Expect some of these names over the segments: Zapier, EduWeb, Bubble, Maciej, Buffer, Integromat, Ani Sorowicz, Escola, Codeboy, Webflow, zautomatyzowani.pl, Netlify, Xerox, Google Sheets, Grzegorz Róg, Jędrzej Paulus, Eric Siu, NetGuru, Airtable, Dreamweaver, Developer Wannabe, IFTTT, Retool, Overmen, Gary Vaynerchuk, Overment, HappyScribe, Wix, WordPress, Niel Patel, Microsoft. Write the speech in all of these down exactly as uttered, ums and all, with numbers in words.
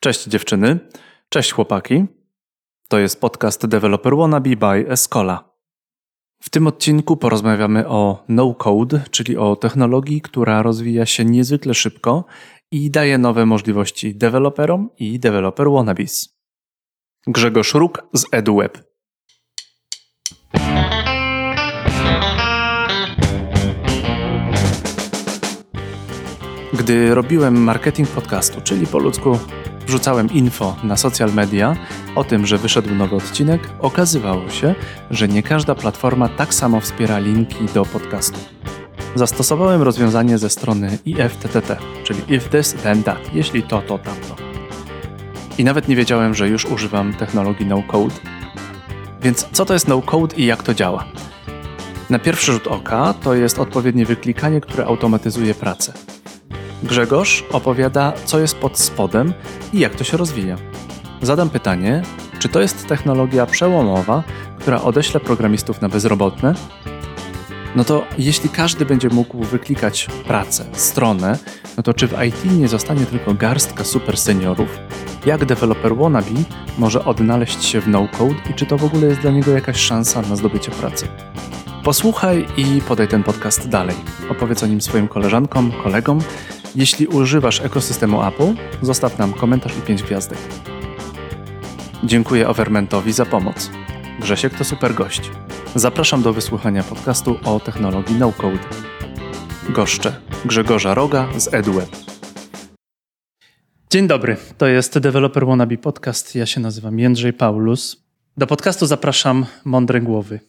Cześć dziewczyny, cześć chłopaki. To jest podcast Developer Wannabe by Escola. W tym odcinku porozmawiamy o no-code, czyli o technologii, która rozwija się niezwykle szybko i daje nowe możliwości deweloperom i developer wannabes. Grzegorz Róg z EduWeb. Gdy robiłem marketing podcastu, czyli po ludzku wrzucałem info na social media o tym, że wyszedł nowy odcinek, okazywało się, że nie każda platforma tak samo wspiera linki do podcastu. Zastosowałem rozwiązanie ze strony I F T T T, czyli If This Then That, jeśli to, to, tamto. I nawet nie wiedziałem, że już używam technologii no-code. Więc co to jest no-code i jak to działa? Na pierwszy rzut oka to jest odpowiednie wyklikanie, które automatyzuje pracę. Grzegorz opowiada, co jest pod spodem i jak to się rozwija. Zadam pytanie, czy to jest technologia przełomowa, która odeśle programistów na bezrobotne? No to jeśli każdy będzie mógł wyklikać pracę, stronę, no to czy w I T nie zostanie tylko garstka super seniorów? Jak developer wannabe może odnaleźć się w no-code i czy to w ogóle jest dla niego jakaś szansa na zdobycie pracy? Posłuchaj i podaj ten podcast dalej. Opowiedz o nim swoim koleżankom, kolegom. Jeśli używasz ekosystemu Apple, zostaw nam komentarz i pięć gwiazdek. Dziękuję Overmenowi za pomoc. Grzesiek to super gość. Zapraszam do wysłuchania podcastu o technologii no-code. Goszczę Grzegorza Roga z EduWeb. Dzień dobry, to jest Developer Wannabe Podcast. Ja się nazywam Jędrzej Paulus. Do podcastu zapraszam mądre głowy.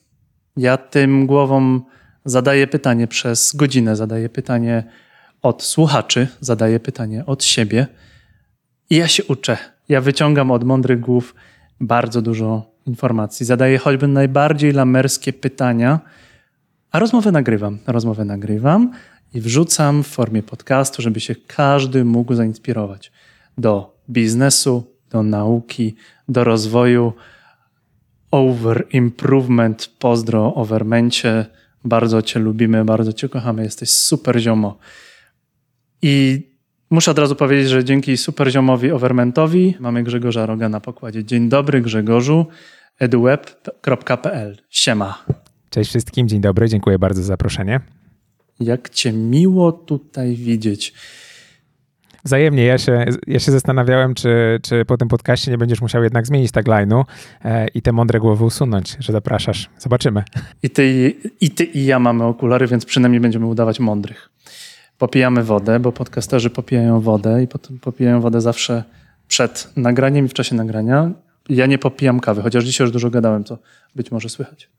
Ja tym głowom zadaję pytanie przez godzinę, zadaję pytanie od słuchaczy, zadaję pytanie od siebie i ja się uczę. Ja wyciągam od mądrych głów bardzo dużo informacji. Zadaję choćby najbardziej lamerskie pytania, a rozmowę nagrywam. Rozmowę nagrywam i wrzucam w formie podcastu, żeby się każdy mógł zainspirować do biznesu, do nauki, do rozwoju. Over improvement, pozdro Overmencie, bardzo cię lubimy, bardzo cię kochamy, jesteś super ziomo. I muszę od razu powiedzieć, że dzięki super ziomowi Overmentowi mamy Grzegorza Roga na pokładzie. Dzień dobry Grzegorzu, eduweb kropka p l, siema. Cześć wszystkim, dzień dobry, dziękuję bardzo za zaproszenie. Jak cię miło tutaj widzieć. Wzajemnie. Ja się, ja się zastanawiałem, czy, czy po tym podcaście nie będziesz musiał jednak zmienić tagline'u e, i te mądre głowy usunąć, że zapraszasz. Zobaczymy. I ty, i ty i ja mamy okulary, więc przynajmniej będziemy udawać mądrych. Popijamy wodę, bo podcasterzy popijają wodę i potem popijają wodę zawsze przed nagraniem i w czasie nagrania. Ja nie popijam kawy, chociaż dzisiaj już dużo gadałem, co być może słychać.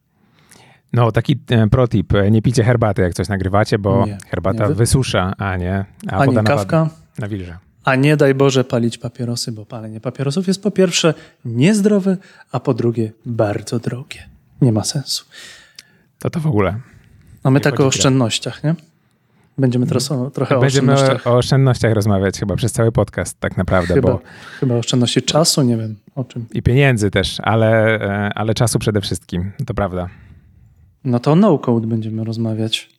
No, taki protip. Nie pijcie herbaty, jak coś nagrywacie, bo nie, herbata nie wysusza, a nie a Ani poda kawka. Na wilże. A nie daj Boże palić papierosy, bo palenie papierosów jest po pierwsze niezdrowe, a po drugie bardzo drogie. Nie ma sensu. To to w ogóle. A my tak o oszczędnościach, nie? Będziemy teraz o, trochę o Będziemy oszczędnościach. Będziemy o oszczędnościach rozmawiać chyba przez cały podcast tak naprawdę. Chyba, bo... chyba oszczędności czasu, nie wiem o czym. I pieniędzy też, ale, ale czasu przede wszystkim, to prawda. No to o no-code będziemy rozmawiać.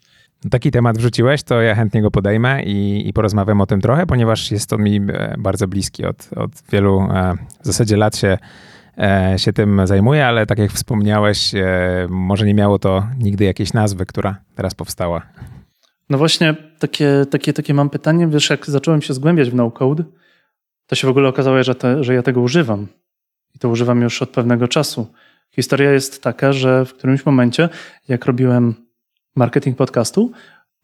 Taki temat wrzuciłeś, to ja chętnie go podejmę i, i porozmawiam o tym trochę, ponieważ jest to mi bardzo bliski. Od, od wielu w zasadzie lat się, się tym zajmuję, ale tak jak wspomniałeś, może nie miało to nigdy jakiejś nazwy, która teraz powstała. No właśnie, takie, takie, takie mam pytanie. Wiesz, jak zacząłem się zgłębiać w no-code, to się w ogóle okazało, że, te, że ja tego używam. I to używam już od pewnego czasu. Historia jest taka, że w którymś momencie, jak robiłem marketing podcastu,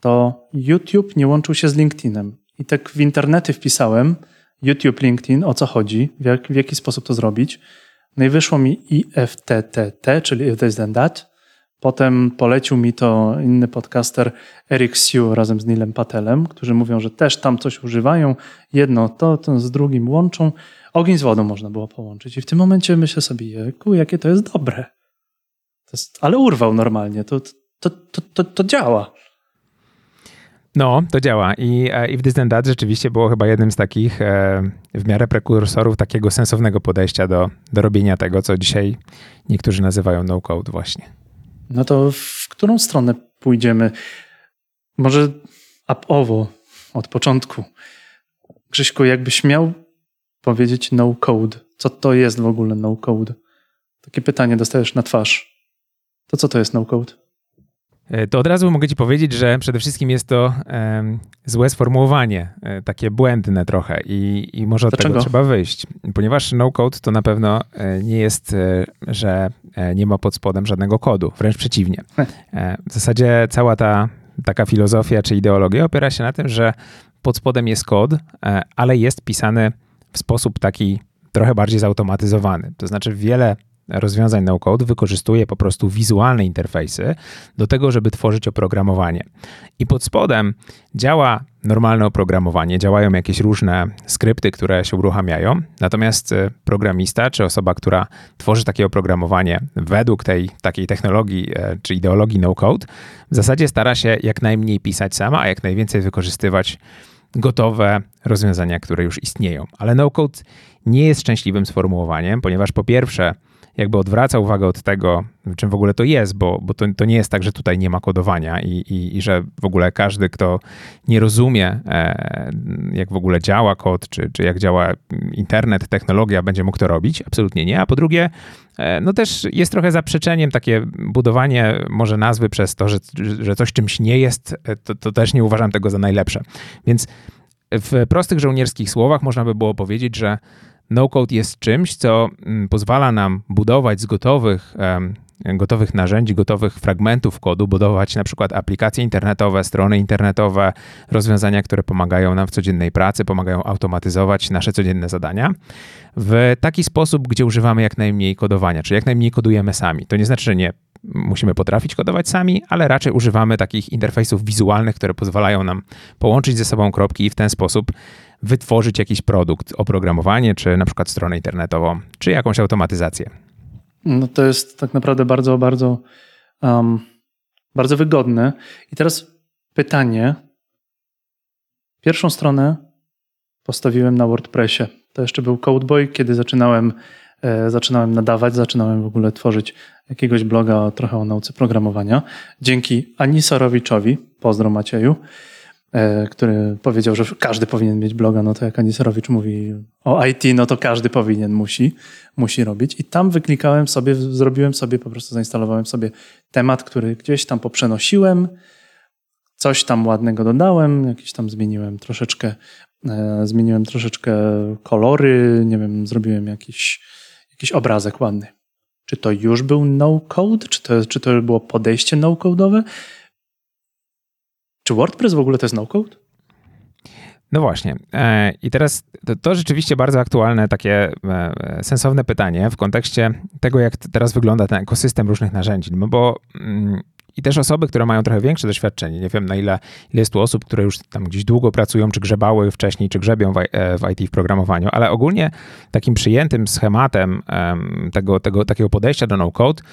to YouTube nie łączył się z LinkedInem. I tak w internety wpisałem YouTube, LinkedIn, o co chodzi, w, jak, w jaki sposób to zrobić. No i wyszło mi I F T T T, czyli If This Then That. Potem polecił mi to inny podcaster Eric Siu razem z Nielem Patelem, którzy mówią, że też tam coś używają. Jedno to, to z drugim łączą. Ogień z wodą można było połączyć. I w tym momencie myślę sobie, ku, jakie to jest dobre. To jest, ale urwał normalnie. To To, to, to, to działa. No, to działa. I, i w This Then That rzeczywiście było chyba jednym z takich e, w miarę prekursorów takiego sensownego podejścia do, do robienia tego, co dzisiaj niektórzy nazywają no-code właśnie. No to w którą stronę pójdziemy? Może up-owo, od początku. Grześku, jakbyś miał powiedzieć no code. Co to jest w ogóle no code? Takie pytanie dostajesz na twarz. To co to jest no code? To od razu mogę ci powiedzieć, że przede wszystkim jest to um, złe sformułowanie, takie błędne trochę i, i może od Dlaczego? tego trzeba wyjść. Ponieważ no-code to na pewno nie jest, że nie ma pod spodem żadnego kodu, wręcz przeciwnie. W zasadzie cała ta taka filozofia czy ideologia opiera się na tym, że pod spodem jest kod, ale jest pisany w sposób taki trochę bardziej zautomatyzowany. To znaczy wiele rozwiązań no-code wykorzystuje po prostu wizualne interfejsy do tego, żeby tworzyć oprogramowanie. I pod spodem działa normalne oprogramowanie, działają jakieś różne skrypty, które się uruchamiają, natomiast programista czy osoba, która tworzy takie oprogramowanie według tej takiej technologii czy ideologii no-code, w zasadzie stara się jak najmniej pisać sama, a jak najwięcej wykorzystywać gotowe rozwiązania, które już istnieją. Ale no-code nie jest szczęśliwym sformułowaniem, ponieważ po pierwsze jakby odwraca uwagę od tego, czym w ogóle to jest, bo, bo to, to nie jest tak, że tutaj nie ma kodowania i, i, i że w ogóle każdy, kto nie rozumie, e, jak w ogóle działa kod, czy, czy jak działa internet, technologia, będzie mógł to robić. Absolutnie nie. A po drugie, e, no też jest trochę zaprzeczeniem takie budowanie może nazwy przez to, że, że coś czymś nie jest, to, to też nie uważam tego za najlepsze. Więc w prostych żołnierskich słowach można by było powiedzieć, że no-code jest czymś, co pozwala nam budować z gotowych, gotowych narzędzi, gotowych fragmentów kodu, budować na przykład aplikacje internetowe, strony internetowe, rozwiązania, które pomagają nam w codziennej pracy, pomagają automatyzować nasze codzienne zadania w taki sposób, gdzie używamy jak najmniej kodowania, czyli jak najmniej kodujemy sami. To nie znaczy, że nie musimy potrafić kodować sami, ale raczej używamy takich interfejsów wizualnych, które pozwalają nam połączyć ze sobą kropki i w ten sposób wytworzyć jakiś produkt, oprogramowanie, czy na przykład stronę internetową, czy jakąś automatyzację. No to jest tak naprawdę bardzo, bardzo, um, bardzo wygodne. I teraz pytanie. Pierwszą stronę postawiłem na WordPressie. To jeszcze był Codeboy, kiedy zaczynałem Zaczynałem nadawać, zaczynałem w ogóle tworzyć jakiegoś bloga trochę o nauce programowania. Dzięki Ani Sorowiczowi, pozdro Macieju, który powiedział, że każdy powinien mieć bloga, no to jak Ani Sorowicz mówi o I T, no to każdy powinien, musi, musi robić. I tam wyklikałem sobie, zrobiłem sobie, po prostu zainstalowałem sobie temat, który gdzieś tam poprzenosiłem, coś tam ładnego dodałem, jakieś tam zmieniłem troszeczkę, e, zmieniłem troszeczkę kolory, nie wiem, zrobiłem jakiś Jakiś obrazek ładny. Czy to już był no-code? Czy to, czy to było podejście no-code'owe? Czy WordPress w ogóle to jest no-code? No właśnie. I teraz to, to rzeczywiście bardzo aktualne, takie sensowne pytanie w kontekście tego, jak teraz wygląda ten ekosystem różnych narzędzi. No bo i też osoby, które mają trochę większe doświadczenie. Nie wiem, na ile, ile jest tu osób, które już tam gdzieś długo pracują, czy grzebały wcześniej, czy grzebią w I T, w programowaniu, ale ogólnie takim przyjętym schematem tego, tego takiego podejścia do no-code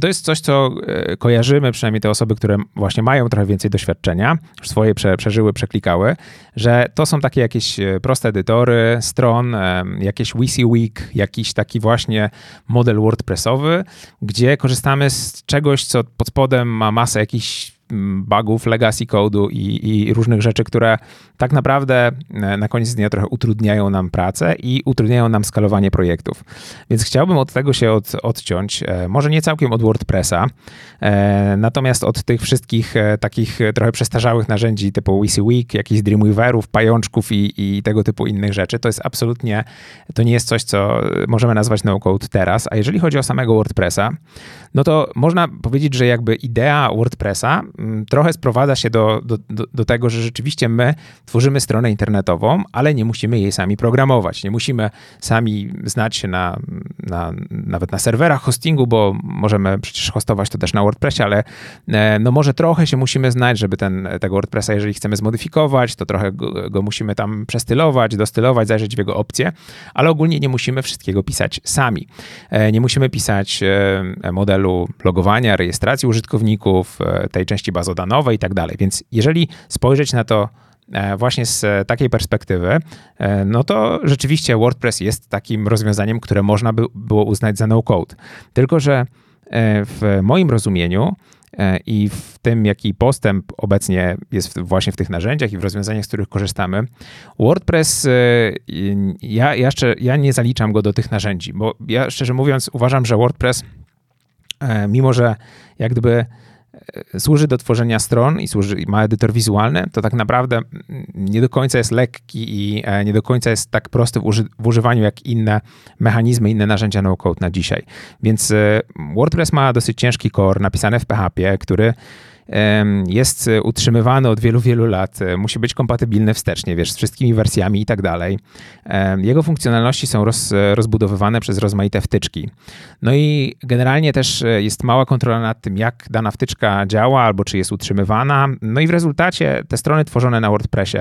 to jest coś, co kojarzymy, przynajmniej te osoby, które właśnie mają trochę więcej doświadczenia, już swoje prze, przeżyły, przeklikały, że to są takie jakieś proste edytory stron, jakieś WYSIWYG, jakiś taki właśnie model WordPressowy, gdzie korzystamy z czegoś, co pod spodem ma masę jakichś bugów, legacy kodu i, i różnych rzeczy, które tak naprawdę na koniec dnia trochę utrudniają nam pracę i utrudniają nam skalowanie projektów. Więc chciałbym od tego się od, odciąć, może nie całkiem od WordPressa, natomiast od tych wszystkich takich trochę przestarzałych narzędzi typu WYSIWYG, jakichś Dreamweaverów, pajączków i, i tego typu innych rzeczy. To jest absolutnie, to nie jest coś, co możemy nazwać no-code teraz. A jeżeli chodzi o samego WordPressa, no to można powiedzieć, że jakby idea WordPressa trochę sprowadza się do, do, do, do tego, że rzeczywiście my tworzymy stronę internetową, ale nie musimy jej sami programować. Nie musimy sami znać się na, na, nawet na serwerach hostingu, bo możemy przecież hostować to też na WordPressie, ale no może trochę się musimy znać, żeby ten, tego WordPressa, jeżeli chcemy zmodyfikować, to trochę go, go musimy tam przestylować, dostylować, zajrzeć w jego opcje, ale ogólnie nie musimy wszystkiego pisać sami. Nie musimy pisać modelu logowania, rejestracji użytkowników, tej części bazodanowe i tak dalej. Więc jeżeli spojrzeć na to właśnie z takiej perspektywy, no to rzeczywiście WordPress jest takim rozwiązaniem, które można by było uznać za no-code. Tylko że w moim rozumieniu I w tym, jaki postęp obecnie jest właśnie w tych narzędziach i w rozwiązaniach, z których korzystamy, WordPress, ja, ja, szczerze, ja nie zaliczam go do tych narzędzi, bo ja szczerze mówiąc uważam, że WordPress, mimo że jak gdyby służy do tworzenia stron i służy, ma edytor wizualny, to tak naprawdę nie do końca jest lekki i nie do końca jest tak prosty w, uży, w używaniu jak inne mechanizmy, inne narzędzia no-code na dzisiaj. Więc WordPress ma dosyć ciężki core napisany w P H P, który jest utrzymywany od wielu, wielu lat, musi być kompatybilny wstecznie, wiesz, z wszystkimi wersjami i tak dalej. Jego funkcjonalności są roz, rozbudowywane przez rozmaite wtyczki. No i generalnie też jest mała kontrola nad tym, jak dana wtyczka działa albo czy jest utrzymywana. No i w rezultacie te strony tworzone na WordPressie,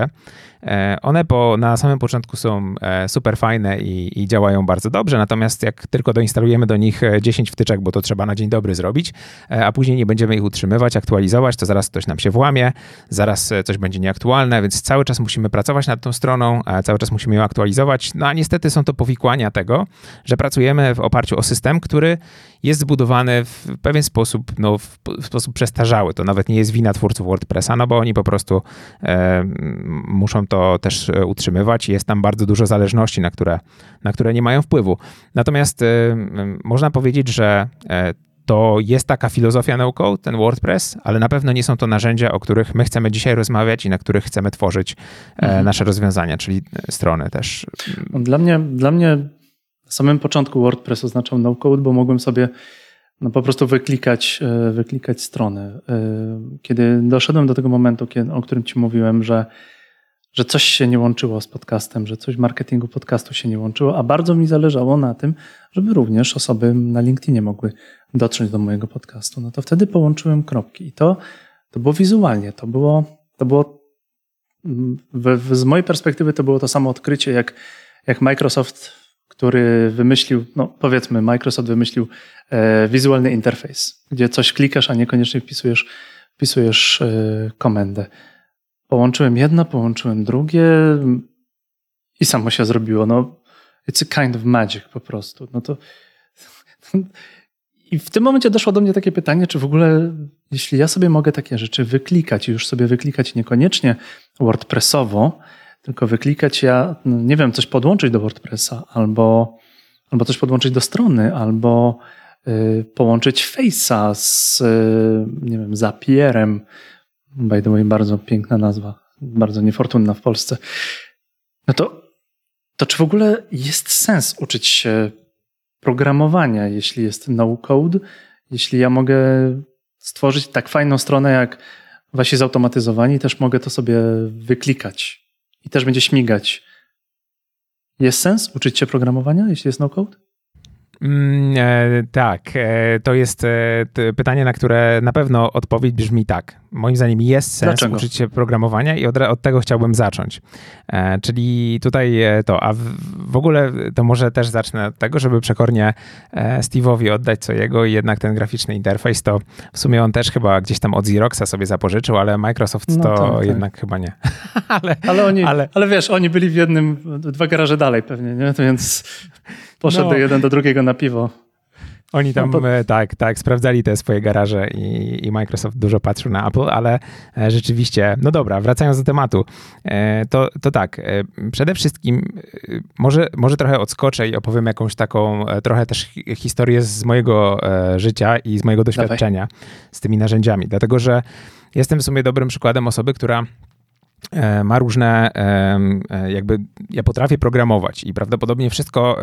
one po, na samym początku są super fajne i, i działają bardzo dobrze, natomiast jak tylko doinstalujemy do nich dziesięć wtyczek, bo to trzeba na dzień dobry zrobić, a później nie będziemy ich utrzymywać, aktualizować, to zaraz coś nam się włamie, zaraz coś będzie nieaktualne, więc cały czas musimy pracować nad tą stroną, a cały czas musimy ją aktualizować. No a niestety są to powikłania tego, że pracujemy w oparciu o system, który jest zbudowany w pewien sposób, no w, w sposób przestarzały. To nawet nie jest wina twórców WordPressa, no bo oni po prostu e, muszą to też utrzymywać i jest tam bardzo dużo zależności, na które, na które nie mają wpływu. Natomiast e, można powiedzieć, że e, to jest taka filozofia no-code, ten WordPress, ale na pewno nie są to narzędzia, o których my chcemy dzisiaj rozmawiać i na których chcemy tworzyć mhm. nasze rozwiązania, czyli strony też. Dla mnie, dla mnie na samym początku WordPress oznaczał no-code, bo mogłem sobie no, po prostu wyklikać, wyklikać strony. Kiedy doszedłem do tego momentu, kiedy, o którym ci mówiłem, że, że coś się nie łączyło z podcastem, że coś w marketingu podcastu się nie łączyło, a bardzo mi zależało na tym, żeby również osoby na LinkedInie mogły dotrzeć do mojego podcastu, no to wtedy połączyłem kropki i to, to było wizualnie, to było, to było w, w, z mojej perspektywy to było to samo odkrycie jak, jak Microsoft, który wymyślił, no powiedzmy Microsoft wymyślił e, wizualny interfejs, gdzie coś klikasz, a niekoniecznie wpisujesz, wpisujesz e, komendę. Połączyłem jedno, połączyłem drugie i samo się zrobiło, no it's a kind of magic po prostu, no to i w tym momencie doszło do mnie takie pytanie, czy w ogóle, jeśli ja sobie mogę takie rzeczy wyklikać i już sobie wyklikać niekoniecznie WordPressowo, tylko wyklikać ja, nie wiem, coś podłączyć do WordPressa, albo, albo coś podłączyć do strony, albo y, połączyć Face'a z, y, nie wiem, Zapierem. By the way, bardzo piękna nazwa, bardzo niefortunna w Polsce. No to, to czy w ogóle jest sens uczyć się programowania, jeśli jest no-code, jeśli ja mogę stworzyć tak fajną stronę jak wasi zautomatyzowani, też mogę to sobie wyklikać i też będzie śmigać. Jest sens uczyć się programowania, jeśli jest no-code? Mm, e, tak, e, to jest e, t, pytanie, na które na pewno odpowiedź brzmi tak. Moim zdaniem jest sens Dlaczego? uczyć się programowania i od, od tego chciałbym zacząć. E, czyli tutaj to, a w, w ogóle to może też zacznę od tego, żeby przekornie e, Steve'owi oddać co jego i jednak ten graficzny interfejs to w sumie on też chyba gdzieś tam od Xeroxa sobie zapożyczył, ale Microsoft no, to tak, jednak tak. chyba nie. ale, ale, oni, ale... ale wiesz, oni byli w jednym, dwa garaże dalej pewnie, nie? Więc poszedł no. jeden do drugiego na piwo. Oni tam, no to... tak, tak, sprawdzali te swoje garaże i, i Microsoft dużo patrzył na Apple, ale rzeczywiście, no dobra, wracając do tematu, to, to tak, przede wszystkim może, może trochę odskoczę i opowiem jakąś taką trochę też historię z mojego życia i z mojego doświadczenia Dawaj. z tymi narzędziami, dlatego że jestem w sumie dobrym przykładem osoby, która ma różne, jakby ja potrafię programować i prawdopodobnie wszystko,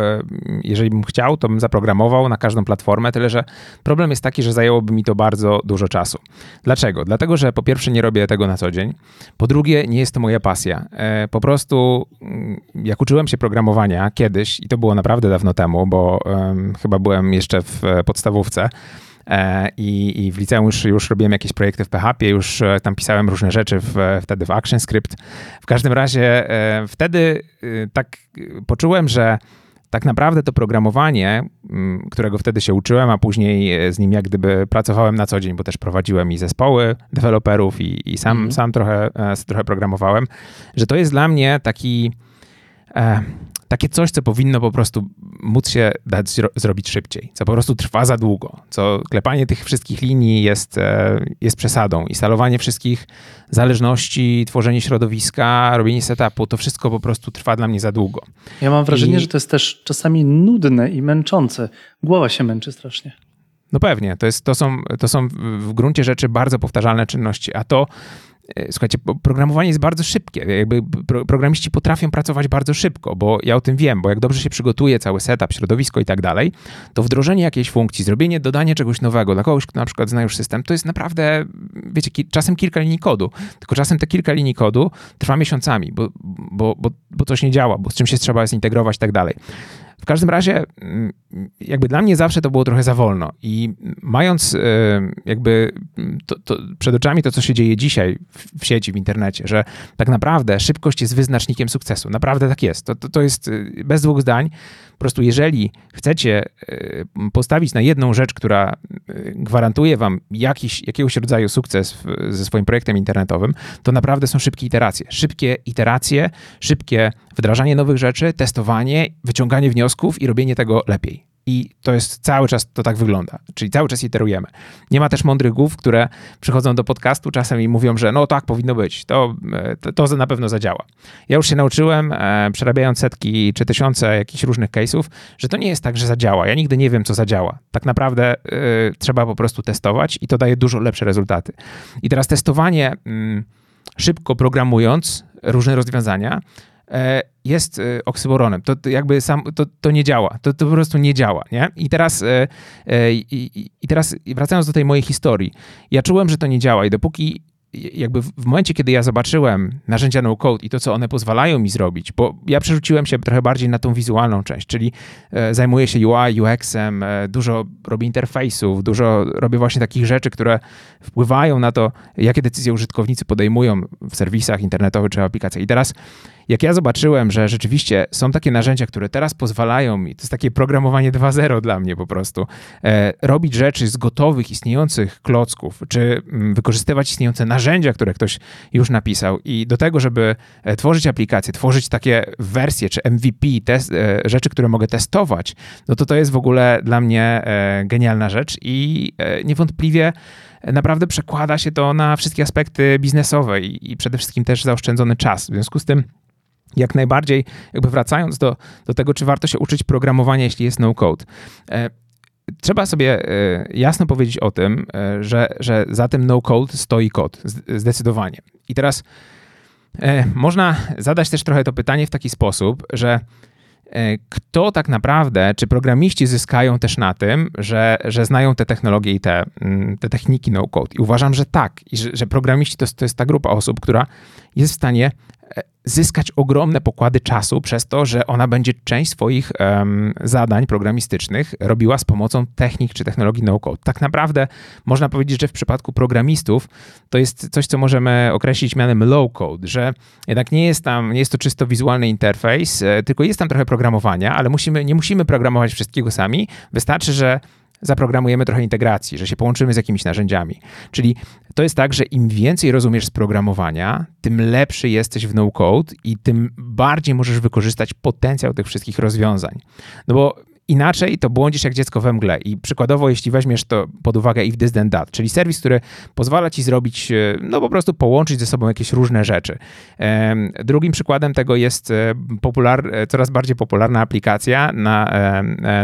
jeżeli bym chciał, to bym zaprogramował na każdą platformę, tyle że problem jest taki, że zajęłoby mi to bardzo dużo czasu. Dlaczego? Dlatego, że po pierwsze nie robię tego na co dzień, po drugie nie jest to moja pasja. Po prostu jak uczyłem się programowania kiedyś i to było naprawdę dawno temu, bo um, chyba byłem jeszcze w podstawówce, I, I w liceum już, już robiłem jakieś projekty w P H P, już tam pisałem różne rzeczy w, wtedy w ActionScript. W każdym razie wtedy tak poczułem, że tak naprawdę to programowanie, którego wtedy się uczyłem, a później z nim jak gdyby pracowałem na co dzień, bo też prowadziłem i zespoły deweloperów i, i sam, mhm. sam trochę, trochę programowałem, że to jest dla mnie taki... E, Takie coś, co powinno po prostu móc się dać zro- zrobić szybciej, co po prostu trwa za długo, co klepanie tych wszystkich linii jest, e, jest przesadą. Instalowanie wszystkich zależności, tworzenie środowiska, robienie setupu, to wszystko po prostu trwa dla mnie za długo. Ja mam wrażenie, I... że to jest też czasami nudne i męczące. Głowa się męczy strasznie. No pewnie, to, jest, to, są, to są w gruncie rzeczy bardzo powtarzalne czynności, a to słuchajcie, programowanie jest bardzo szybkie. Jakby programiści potrafią pracować bardzo szybko, bo ja o tym wiem, bo jak dobrze się przygotuje cały setup, środowisko i tak dalej, to wdrożenie jakiejś funkcji, zrobienie, dodanie czegoś nowego dla kogoś, kto na przykład zna już system, to jest naprawdę, wiecie, ki- czasem kilka linii kodu. Tylko czasem te kilka linii kodu trwa miesiącami, bo, bo, bo, bo coś nie działa, bo z czym się trzeba zintegrować i tak dalej. W każdym razie jakby dla mnie zawsze to było trochę za wolno i mając jakby to, to przed oczami to, co się dzieje dzisiaj w, w sieci, w internecie, że tak naprawdę szybkość jest wyznacznikiem sukcesu. Naprawdę tak jest. To, to, to jest bez dwóch zdań. Po prostu jeżeli chcecie postawić na jedną rzecz, która gwarantuje wam jakiś, jakiegoś rodzaju sukces w, ze swoim projektem internetowym, to naprawdę są szybkie iteracje. Szybkie iteracje, szybkie wdrażanie nowych rzeczy, testowanie, wyciąganie wniosków i robienie tego lepiej. I to jest cały czas, to tak wygląda. Czyli cały czas iterujemy. Nie ma też mądrych głów, które przychodzą do podcastu czasem i mówią, że no tak powinno być. To, to, to na pewno zadziała. Ja już się nauczyłem, e, przerabiając setki czy tysiące jakichś różnych case'ów, że to nie jest tak, że zadziała. Ja nigdy nie wiem, co zadziała. Tak naprawdę e, trzeba po prostu testować i to daje dużo lepsze rezultaty. I teraz testowanie m, szybko programując różne rozwiązania, jest oksymoronem. To, to jakby sam, to, to nie działa. To, to po prostu nie działa, nie? I teraz, i, i teraz wracając do tej mojej historii. Ja czułem, że to nie działa i dopóki jakby w momencie, kiedy ja zobaczyłem narzędzia no-code i to, co one pozwalają mi zrobić, bo ja przerzuciłem się trochę bardziej na tą wizualną część, czyli zajmuję się U I, U X-em, dużo robię interfejsów, dużo robię właśnie takich rzeczy, które wpływają na to, jakie decyzje użytkownicy podejmują w serwisach internetowych czy aplikacjach. I teraz jak ja zobaczyłem, że rzeczywiście są takie narzędzia, które teraz pozwalają mi, to jest takie programowanie dwa zero dla mnie po prostu, e, robić rzeczy z gotowych, istniejących klocków, czy m, wykorzystywać istniejące narzędzia, które ktoś już napisał i do tego, żeby e, tworzyć aplikacje, tworzyć takie wersje, czy M V P, test, e, rzeczy, które mogę testować, no to to jest w ogóle dla mnie e, genialna rzecz i e, niewątpliwie naprawdę przekłada się to na wszystkie aspekty biznesowe i, i przede wszystkim też zaoszczędzony czas. W związku z tym jak najbardziej, jakby wracając do, do tego, czy warto się uczyć programowania, jeśli jest no-code. E, trzeba sobie e, jasno powiedzieć o tym, e, że, że za tym no-code stoi kod, zdecydowanie. I teraz e, można zadać też trochę to pytanie w taki sposób, że e, kto tak naprawdę, czy programiści zyskają też na tym, że, że znają te technologie i te, te techniki no-code. I uważam, że tak, i że, że programiści to, to jest ta grupa osób, która jest w stanie zyskać ogromne pokłady czasu przez to, że ona będzie część swoich um, zadań programistycznych robiła z pomocą technik czy technologii no-code. Tak naprawdę można powiedzieć, że w przypadku programistów to jest coś, co możemy określić mianem low-code, że jednak nie jest tam, nie jest to czysto wizualny interfejs, e, tylko jest tam trochę programowania, ale musimy, nie musimy programować wszystkiego sami. Wystarczy, że zaprogramujemy trochę integracji, że się połączymy z jakimiś narzędziami. Czyli to jest tak, że im więcej rozumiesz z programowania, tym lepszy jesteś w no-code i tym bardziej możesz wykorzystać potencjał tych wszystkich rozwiązań. No bo inaczej to błądzisz jak dziecko we mgle i przykładowo, jeśli weźmiesz to pod uwagę if this then that, czyli serwis, który pozwala ci zrobić, no po prostu połączyć ze sobą jakieś różne rzeczy. Drugim przykładem tego jest popular, coraz bardziej popularna aplikacja, na,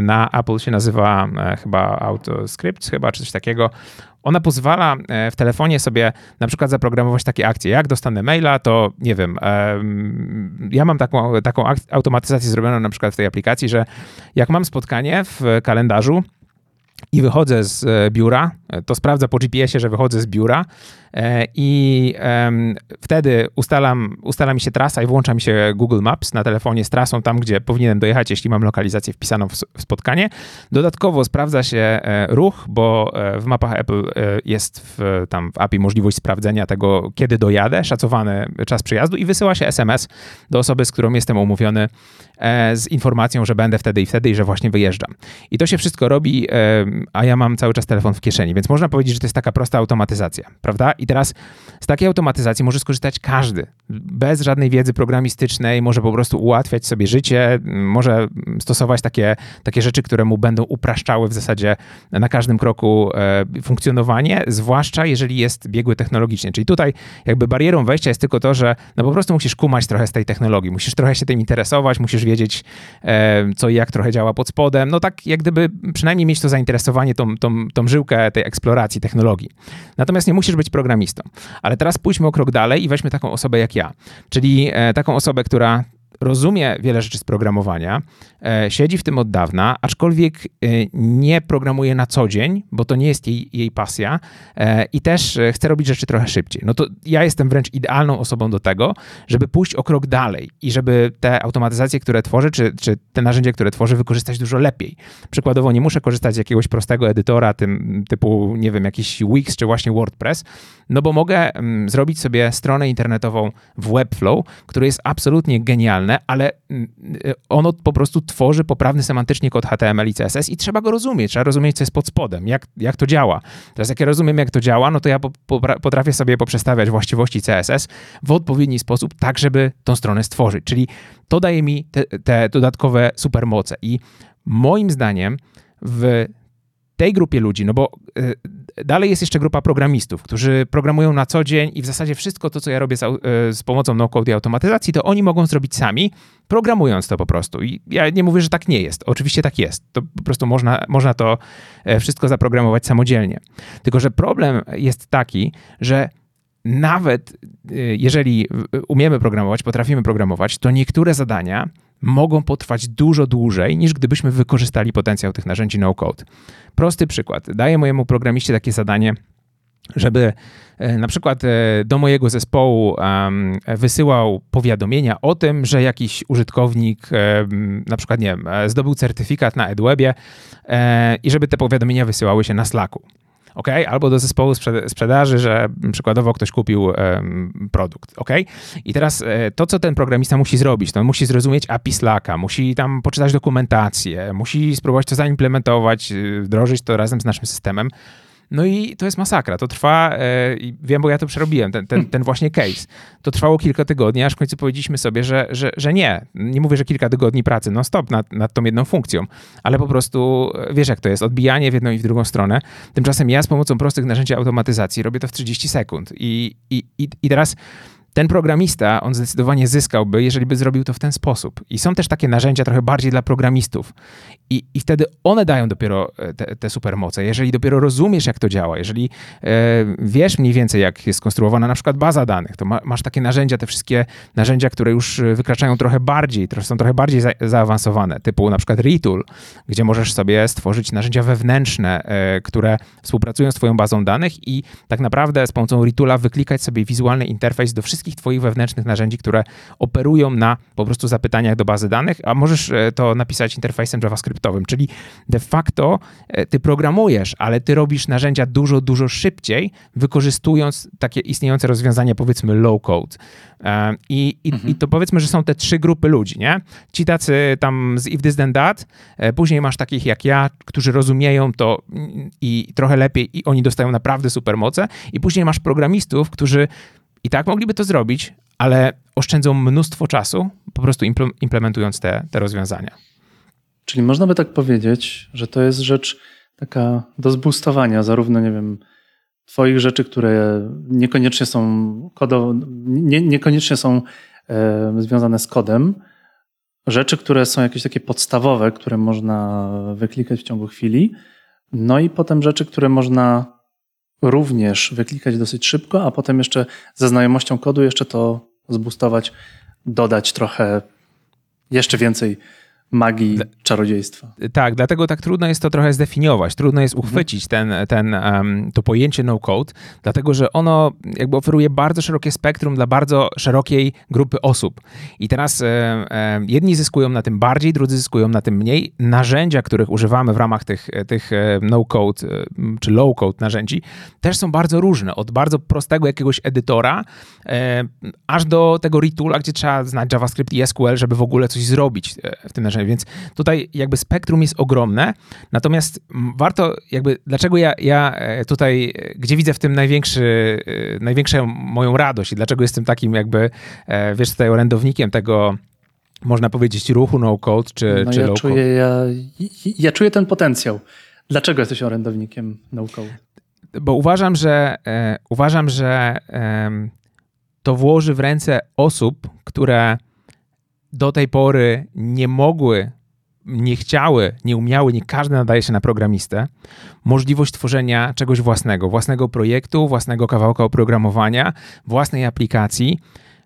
na Apple się nazywa chyba AutoScript, chyba czy coś takiego. Ona pozwala w telefonie sobie na przykład zaprogramować takie akcje. Jak dostanę maila, to nie wiem, ja mam taką, taką automatyzację zrobioną na przykład w tej aplikacji, że jak mam spotkanie w kalendarzu i wychodzę z biura, to sprawdza po G P S-ie, że wychodzę z biura i wtedy ustalam, ustala mi się trasa i włącza mi się Google Maps na telefonie z trasą tam, gdzie powinienem dojechać, jeśli mam lokalizację wpisaną w spotkanie. Dodatkowo sprawdza się ruch, bo w mapach Apple jest w, tam w A P I możliwość sprawdzenia tego, kiedy dojadę, szacowany czas przyjazdu i wysyła się S M S do osoby, z którą jestem umówiony z informacją, że będę wtedy i wtedy i że właśnie wyjeżdżam. I to się wszystko robi a ja mam cały czas telefon w kieszeni, więc można powiedzieć, że to jest taka prosta automatyzacja, prawda? I teraz z takiej automatyzacji może skorzystać każdy, bez żadnej wiedzy programistycznej, może po prostu ułatwiać sobie życie, może stosować takie, takie rzeczy, które mu będą upraszczały w zasadzie na każdym kroku funkcjonowanie, zwłaszcza jeżeli jest biegły technologicznie. Czyli tutaj jakby barierą wejścia jest tylko to, że no po prostu musisz kumać trochę z tej technologii, musisz trochę się tym interesować, musisz wiedzieć co i jak trochę działa pod spodem, no tak jak gdyby przynajmniej mieć to zainteresowanie, tą, tą, tą żyłkę tej eksploracji technologii. Natomiast nie musisz być programistą. Ale teraz pójdźmy o krok dalej i weźmy taką osobę jak ja, czyli taką osobę, która rozumie wiele rzeczy z programowania, e, siedzi w tym od dawna, aczkolwiek e, nie programuje na co dzień, bo to nie jest jej, jej pasja e, i też e, chce robić rzeczy trochę szybciej. No to ja jestem wręcz idealną osobą do tego, żeby pójść o krok dalej i żeby te automatyzacje, które tworzę, czy, czy te narzędzia, które tworzę, wykorzystać dużo lepiej. Przykładowo nie muszę korzystać z jakiegoś prostego edytora, tym, typu, nie wiem, jakiś Wix, czy właśnie WordPress, no bo mogę mm, zrobić sobie stronę internetową w Webflow, który jest absolutnie genialny, ale ono po prostu tworzy poprawny semantycznie kod H T M L i C S S i trzeba go rozumieć, trzeba rozumieć, co jest pod spodem, jak, jak to działa. Teraz jak ja rozumiem, jak to działa, no to ja po, po, potrafię sobie poprzestawiać właściwości C S S w odpowiedni sposób, tak żeby tą stronę stworzyć. Czyli to daje mi te, te dodatkowe supermoce i moim zdaniem w tej grupie ludzi, no bo y, dalej jest jeszcze grupa programistów, którzy programują na co dzień i w zasadzie wszystko to, co ja robię z, y, z pomocą no-code i automatyzacji, to oni mogą zrobić sami, programując to po prostu. I ja nie mówię, że tak nie jest. Oczywiście tak jest. To po prostu można, można to y, wszystko zaprogramować samodzielnie. Tylko że problem jest taki, że nawet y, jeżeli umiemy programować, potrafimy programować, to niektóre zadania mogą potrwać dużo dłużej, niż gdybyśmy wykorzystali potencjał tych narzędzi no-code. Prosty przykład. Daję mojemu programiście takie zadanie, żeby na przykład do mojego zespołu wysyłał powiadomienia o tym, że jakiś użytkownik na przykład, nie wiem, zdobył certyfikat na EduWebie i żeby te powiadomienia wysyłały się na Slacku. Okay? Albo do zespołu sprzeda- sprzedaży, że przykładowo ktoś kupił um, produkt. Okay? I teraz e, to, co ten programista musi zrobić, to on musi zrozumieć A P I Slacka, musi tam poczytać dokumentację, musi spróbować to zaimplementować, wdrożyć to razem z naszym systemem. No i to jest masakra. To trwa, e, wiem, bo ja to przerobiłem, ten, ten, ten właśnie case. To trwało kilka tygodni, aż w końcu powiedzieliśmy sobie, że, że, że nie. Nie mówię, że kilka tygodni pracy non stop nad, nad tą jedną funkcją, ale po prostu wiesz, jak to jest, odbijanie w jedną i w drugą stronę. Tymczasem ja z pomocą prostych narzędzi automatyzacji robię to w trzydzieści sekund. I, i, i, i teraz ten programista, on zdecydowanie zyskałby, jeżeli by zrobił to w ten sposób. I są też takie narzędzia trochę bardziej dla programistów. I, i wtedy one dają dopiero te, te supermoce. Jeżeli dopiero rozumiesz, jak to działa, jeżeli e, wiesz mniej więcej, jak jest skonstruowana na przykład baza danych, to ma, masz takie narzędzia, te wszystkie narzędzia, które już wykraczają trochę bardziej, są trochę bardziej za, zaawansowane, typu na przykład Retool, gdzie możesz sobie stworzyć narzędzia wewnętrzne, e, które współpracują z twoją bazą danych i tak naprawdę z pomocą Retoola wyklikać sobie wizualny interfejs do wszystkich wszystkich twoich wewnętrznych narzędzi, które operują na po prostu zapytaniach do bazy danych, a możesz to napisać interfejsem JavaScriptowym, czyli de facto ty programujesz, ale ty robisz narzędzia dużo, dużo szybciej, wykorzystując takie istniejące rozwiązania, powiedzmy low-code. I, i, mhm. I to powiedzmy, że są te trzy grupy ludzi, nie? Ci tacy tam z if this then that, później masz takich jak ja, którzy rozumieją to i trochę lepiej i oni dostają naprawdę supermoce i później masz programistów, którzy i tak mogliby to zrobić, ale oszczędzą mnóstwo czasu, po prostu implementując te, te rozwiązania. Czyli można by tak powiedzieć, że to jest rzecz taka do zboostowania zarówno, nie wiem, twoich rzeczy, które niekoniecznie są kodo, nie, niekoniecznie są e, związane z kodem, rzeczy, które są jakieś takie podstawowe, które można wyklikać w ciągu chwili, no i potem rzeczy, które można również wyklikać dosyć szybko, a potem jeszcze ze znajomością kodu jeszcze to zboostować, dodać trochę jeszcze więcej magii, czarodziejstwa. Tak, dlatego tak trudno jest to trochę zdefiniować, trudno jest uchwycić ten, ten, um, to pojęcie no-code, dlatego że ono jakby oferuje bardzo szerokie spektrum dla bardzo szerokiej grupy osób. I teraz e, e, jedni zyskują na tym bardziej, drudzy zyskują na tym mniej. Narzędzia, których używamy w ramach tych, tych no-code czy low-code narzędzi, też są bardzo różne, od bardzo prostego jakiegoś edytora, e, aż do tego retoola, gdzie trzeba znać JavaScript i S Q L, żeby w ogóle coś zrobić w tym narzędziu. więc tutaj jakby spektrum jest ogromne, natomiast warto jakby, dlaczego ja, ja tutaj, gdzie widzę w tym największy, największą moją radość i dlaczego jestem takim jakby, wiesz, tutaj orędownikiem tego, można powiedzieć, ruchu no-code czy, no czy ja low-code. Czuję, ja, ja czuję ten potencjał. Dlaczego jesteś orędownikiem no-code? Bo uważam, że e, uważam, że e, to włoży w ręce osób, które do tej pory nie mogły, nie chciały, nie umiały, nie każdy nadaje się na programistę, możliwość tworzenia czegoś własnego, własnego projektu, własnego kawałka oprogramowania, własnej aplikacji.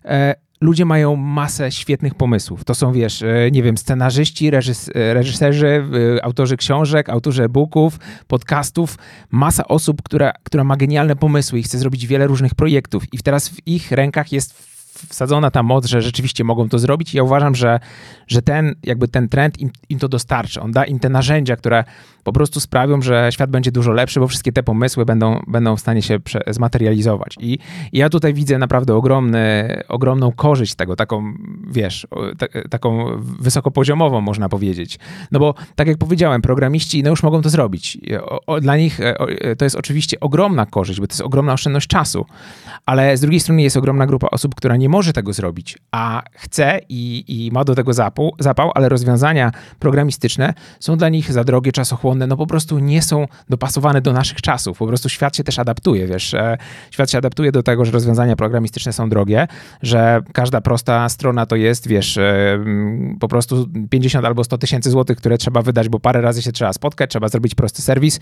E, Ludzie mają masę świetnych pomysłów. To są, wiesz, nie wiem, scenarzyści, reżys- reżyserzy, autorzy książek, autorzy e-booków, podcastów. Masa osób, która, która ma genialne pomysły i chce zrobić wiele różnych projektów. I teraz w ich rękach jest wsadzona ta moc, że rzeczywiście mogą to zrobić. I ja uważam, że, że ten, jakby ten trend im, im to dostarczy. On da im te narzędzia, które po prostu sprawią, że świat będzie dużo lepszy, bo wszystkie te pomysły będą, będą w stanie się prze- zmaterializować. I, I ja tutaj widzę naprawdę ogromny, ogromną korzyść tego, taką, wiesz, t- taką wysokopoziomową, można powiedzieć. No bo tak jak powiedziałem, programiści no już mogą to zrobić. O, o, dla nich o, to jest oczywiście ogromna korzyść, bo to jest ogromna oszczędność czasu, ale z drugiej strony jest ogromna grupa osób, która nie Nie może tego zrobić, a chce i, i ma do tego zapał, zapał, ale rozwiązania programistyczne są dla nich za drogie, czasochłonne, no po prostu nie są dopasowane do naszych czasów. Po prostu świat się też adaptuje, wiesz. Świat się adaptuje do tego, że rozwiązania programistyczne są drogie, że każda prosta strona to jest, wiesz, po prostu pięćdziesiąt albo sto tysięcy złotych, które trzeba wydać, bo parę razy się trzeba spotkać, trzeba zrobić prosty serwis.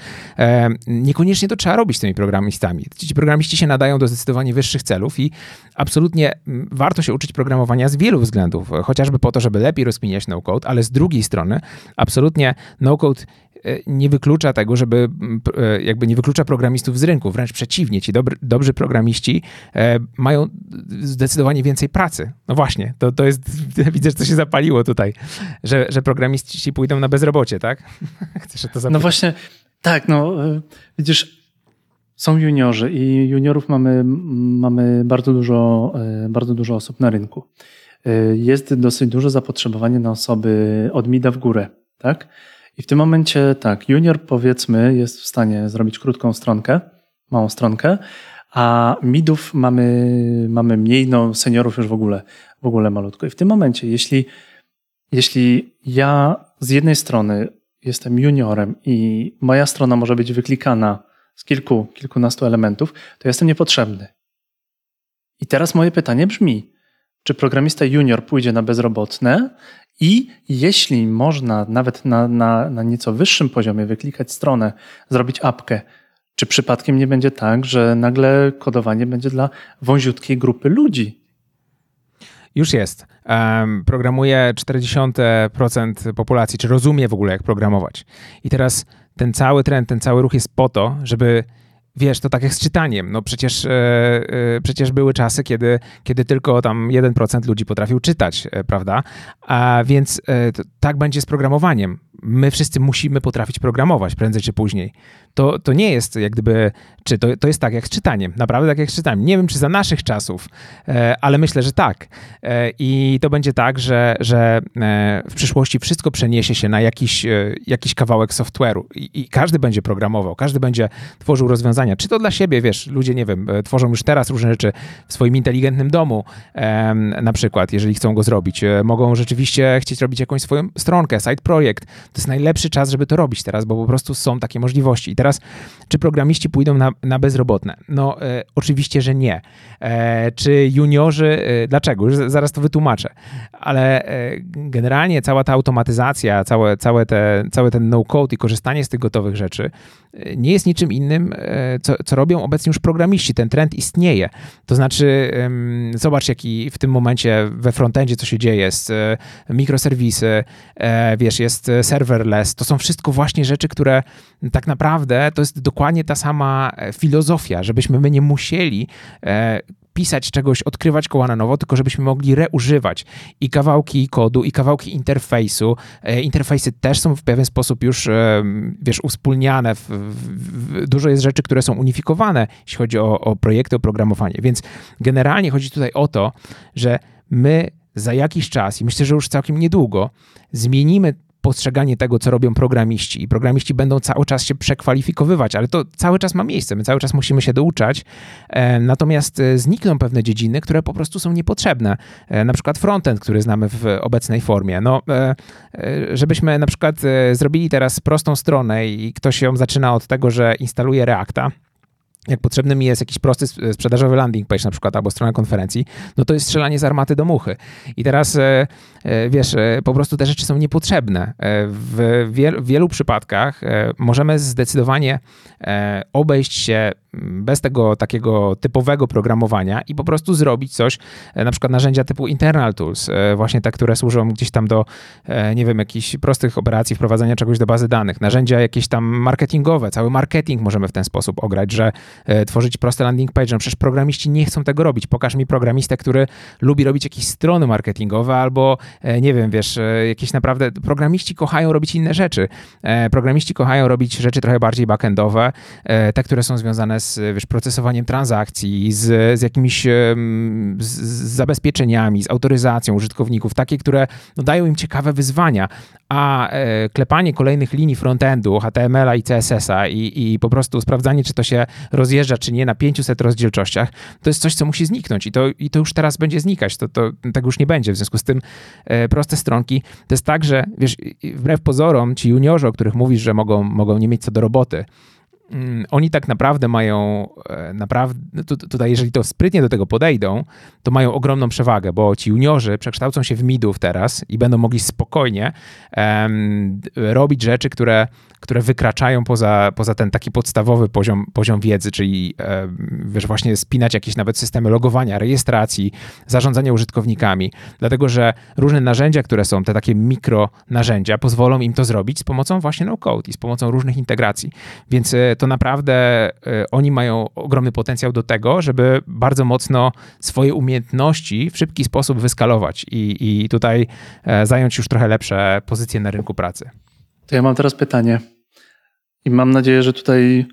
Niekoniecznie to trzeba robić z tymi programistami. Ci programiści się nadają do zdecydowanie wyższych celów i absolutnie warto się uczyć programowania z wielu względów, chociażby po to, żeby lepiej rozkminiać no-code, ale z drugiej strony absolutnie no-code nie wyklucza tego, żeby jakby nie wyklucza programistów z rynku, wręcz przeciwnie, ci dobry, dobrzy programiści e, mają zdecydowanie więcej pracy. No właśnie, to, to jest, widzę, że to się zapaliło tutaj, że, że programiści pójdą na bezrobocie, tak? Chcesz to zapytać? No właśnie, tak, no widzisz, są juniorzy i juniorów mamy, mamy bardzo dużo, bardzo dużo osób na rynku. Jest dosyć duże zapotrzebowanie na osoby od mida w górę, tak? I w tym momencie tak, junior powiedzmy jest w stanie zrobić krótką stronkę, małą stronkę, a midów mamy, mamy mniej, no seniorów już w ogóle, w ogóle malutko. I w tym momencie, jeśli, jeśli ja z jednej strony jestem juniorem i moja strona może być wyklikana z kilku, kilkunastu elementów, to jestem niepotrzebny. I teraz moje pytanie brzmi, czy programista junior pójdzie na bezrobotne i jeśli można nawet na, na, na nieco wyższym poziomie wyklikać stronę, zrobić apkę, czy przypadkiem nie będzie tak, że nagle kodowanie będzie dla wąziutkiej grupy ludzi? Już jest. Um, programuje czterdzieści procent populacji, czy rozumie w ogóle, jak programować. I teraz ten cały trend, ten cały ruch jest po to, żeby, wiesz, to tak jak z czytaniem, no przecież, e, e, przecież były czasy, kiedy, kiedy tylko tam jeden procent ludzi potrafił czytać, e, prawda? A więc e, to, tak będzie z programowaniem. My wszyscy musimy potrafić programować prędzej czy później. To, to nie jest jak gdyby, czy to, to jest tak jak z czytaniem, naprawdę tak jak z czytaniem. Nie wiem, czy za naszych czasów, e, ale myślę, że tak. E, I to będzie tak, że, że e, w przyszłości wszystko przeniesie się na jakiś, e, jakiś kawałek software'u I, i każdy będzie programował, każdy będzie tworzył rozwiązania. Czy to dla siebie, wiesz, ludzie, nie wiem, tworzą już teraz różne rzeczy w swoim inteligentnym domu, e, na przykład, jeżeli chcą go zrobić. E, mogą rzeczywiście chcieć robić jakąś swoją stronkę, side projekt. To jest najlepszy czas, żeby to robić teraz, bo po prostu są takie możliwości. I teraz, czy programiści pójdą na, na bezrobotne? No e, oczywiście, że nie. E, czy juniorzy? E, dlaczego? Już zaraz to wytłumaczę. Ale e, generalnie cała ta automatyzacja, całe, całe, te, całe ten no-code i korzystanie z tych gotowych rzeczy e, nie jest niczym innym, e, co, co robią obecnie już programiści. Ten trend istnieje. To znaczy, e, zobacz, jaki w tym momencie we frontendzie, co się dzieje, jest e, mikroserwisy, e, wiesz, jest e, serverless, to są wszystko właśnie rzeczy, które tak naprawdę to jest dokładnie ta sama filozofia, żebyśmy my nie musieli e, pisać czegoś, odkrywać koła na nowo, tylko żebyśmy mogli reużywać i kawałki kodu, i kawałki interfejsu. E, interfejsy też są w pewien sposób już, e, wiesz, uspólniane. W, w, w, dużo jest rzeczy, które są unifikowane, jeśli chodzi o, o projekty, o programowanie. Więc generalnie chodzi tutaj o to, że my za jakiś czas, i myślę, że już całkiem niedługo, zmienimy postrzeganie tego, co robią programiści. I programiści będą cały czas się przekwalifikowywać, ale to cały czas ma miejsce. My cały czas musimy się douczać. E, natomiast znikną pewne dziedziny, które po prostu są niepotrzebne. E, na przykład frontend, który znamy w obecnej formie. No, e, żebyśmy na przykład zrobili teraz prostą stronę i ktoś ją zaczyna od tego, że instaluje Reacta. Jak potrzebny mi jest jakiś prosty sprzedażowy landing page na przykład, albo strona konferencji, no to jest strzelanie z armaty do muchy. I teraz, wiesz, po prostu te rzeczy są niepotrzebne. W wielu, w wielu przypadkach możemy zdecydowanie obejść się bez tego takiego typowego programowania i po prostu zrobić coś, na przykład narzędzia typu internal tools, właśnie te, które służą gdzieś tam do, nie wiem, jakichś prostych operacji, wprowadzania czegoś do bazy danych, narzędzia jakieś tam marketingowe, cały marketing możemy w ten sposób ograć, że tworzyć proste landing page, no przecież programiści nie chcą tego robić. Pokaż mi programistę, który lubi robić jakieś strony marketingowe albo, nie wiem, wiesz, jakieś naprawdę... Programiści kochają robić inne rzeczy. Programiści kochają robić rzeczy trochę bardziej backendowe, te, które są związane z, wiesz, procesowaniem transakcji, z, z jakimiś z, z zabezpieczeniami, z autoryzacją użytkowników, takie, które no, dają im ciekawe wyzwania, a e, klepanie kolejnych linii frontendu, H T M L a i C S S a i, i po prostu sprawdzanie, czy to się rozjeżdża, czy nie, na pięciuset rozdzielczościach, to jest coś, co musi zniknąć i to, i to już teraz będzie znikać, to, to tak już nie będzie, w związku z tym e, proste stronki, to jest tak, że wiesz, wbrew pozorom ci juniorzy, o których mówisz, że mogą, mogą nie mieć co do roboty, oni tak naprawdę mają, naprawdę, tutaj jeżeli to sprytnie do tego podejdą, to mają ogromną przewagę, bo ci juniorzy przekształcą się w midów teraz i będą mogli spokojnie um, robić rzeczy, które, które wykraczają poza, poza ten taki podstawowy poziom, poziom wiedzy, czyli um, wiesz, właśnie spinać jakieś nawet systemy logowania, rejestracji, zarządzania użytkownikami, dlatego że różne narzędzia, które są, te takie mikro narzędzia, pozwolą im to zrobić z pomocą właśnie no-code i z pomocą różnych integracji, więc to naprawdę oni mają ogromny potencjał do tego, żeby bardzo mocno swoje umiejętności w szybki sposób wyskalować i, i tutaj zająć już trochę lepsze pozycje na rynku pracy. To ja mam teraz pytanie i mam nadzieję, że tutaj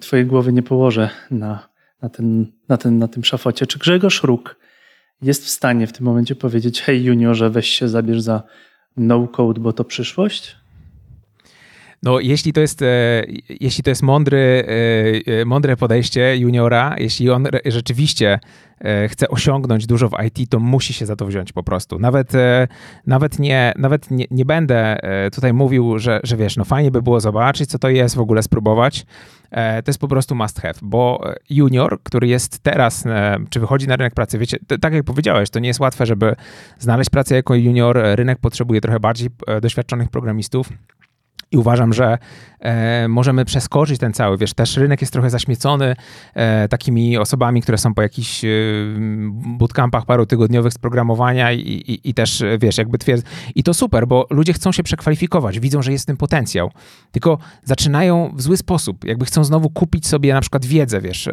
twojej głowy nie położę na, na, ten, na, ten, na tym szafocie. Czy Grzegorz Róg jest w stanie w tym momencie powiedzieć: hej juniorze, weź się zabierz za no-code, bo to przyszłość? No, jeśli to jest, e, jeśli to jest mądry, e, mądre podejście juniora, jeśli on re, rzeczywiście e, chce osiągnąć dużo w I T, to musi się za to wziąć po prostu. Nawet, e, nawet, nie, nawet nie, nie będę e, tutaj mówił, że, że wiesz, no fajnie by było zobaczyć, co to jest, w ogóle spróbować. E, to jest po prostu must have, bo junior, który jest teraz, e, czy wychodzi na rynek pracy, wiecie, to, tak jak powiedziałeś, to nie jest łatwe, żeby znaleźć pracę jako junior. Rynek potrzebuje trochę bardziej e, doświadczonych programistów. I uważam, że e, możemy przeskoczyć ten cały, wiesz, też rynek jest trochę zaśmiecony e, takimi osobami, które są po jakichś e, bootcampach parutygodniowych z programowania i, i, i też, wiesz, jakby twierdzą. I to super, bo ludzie chcą się przekwalifikować, widzą, że jest w tym potencjał, tylko zaczynają w zły sposób, jakby chcą znowu kupić sobie na przykład wiedzę, wiesz, e,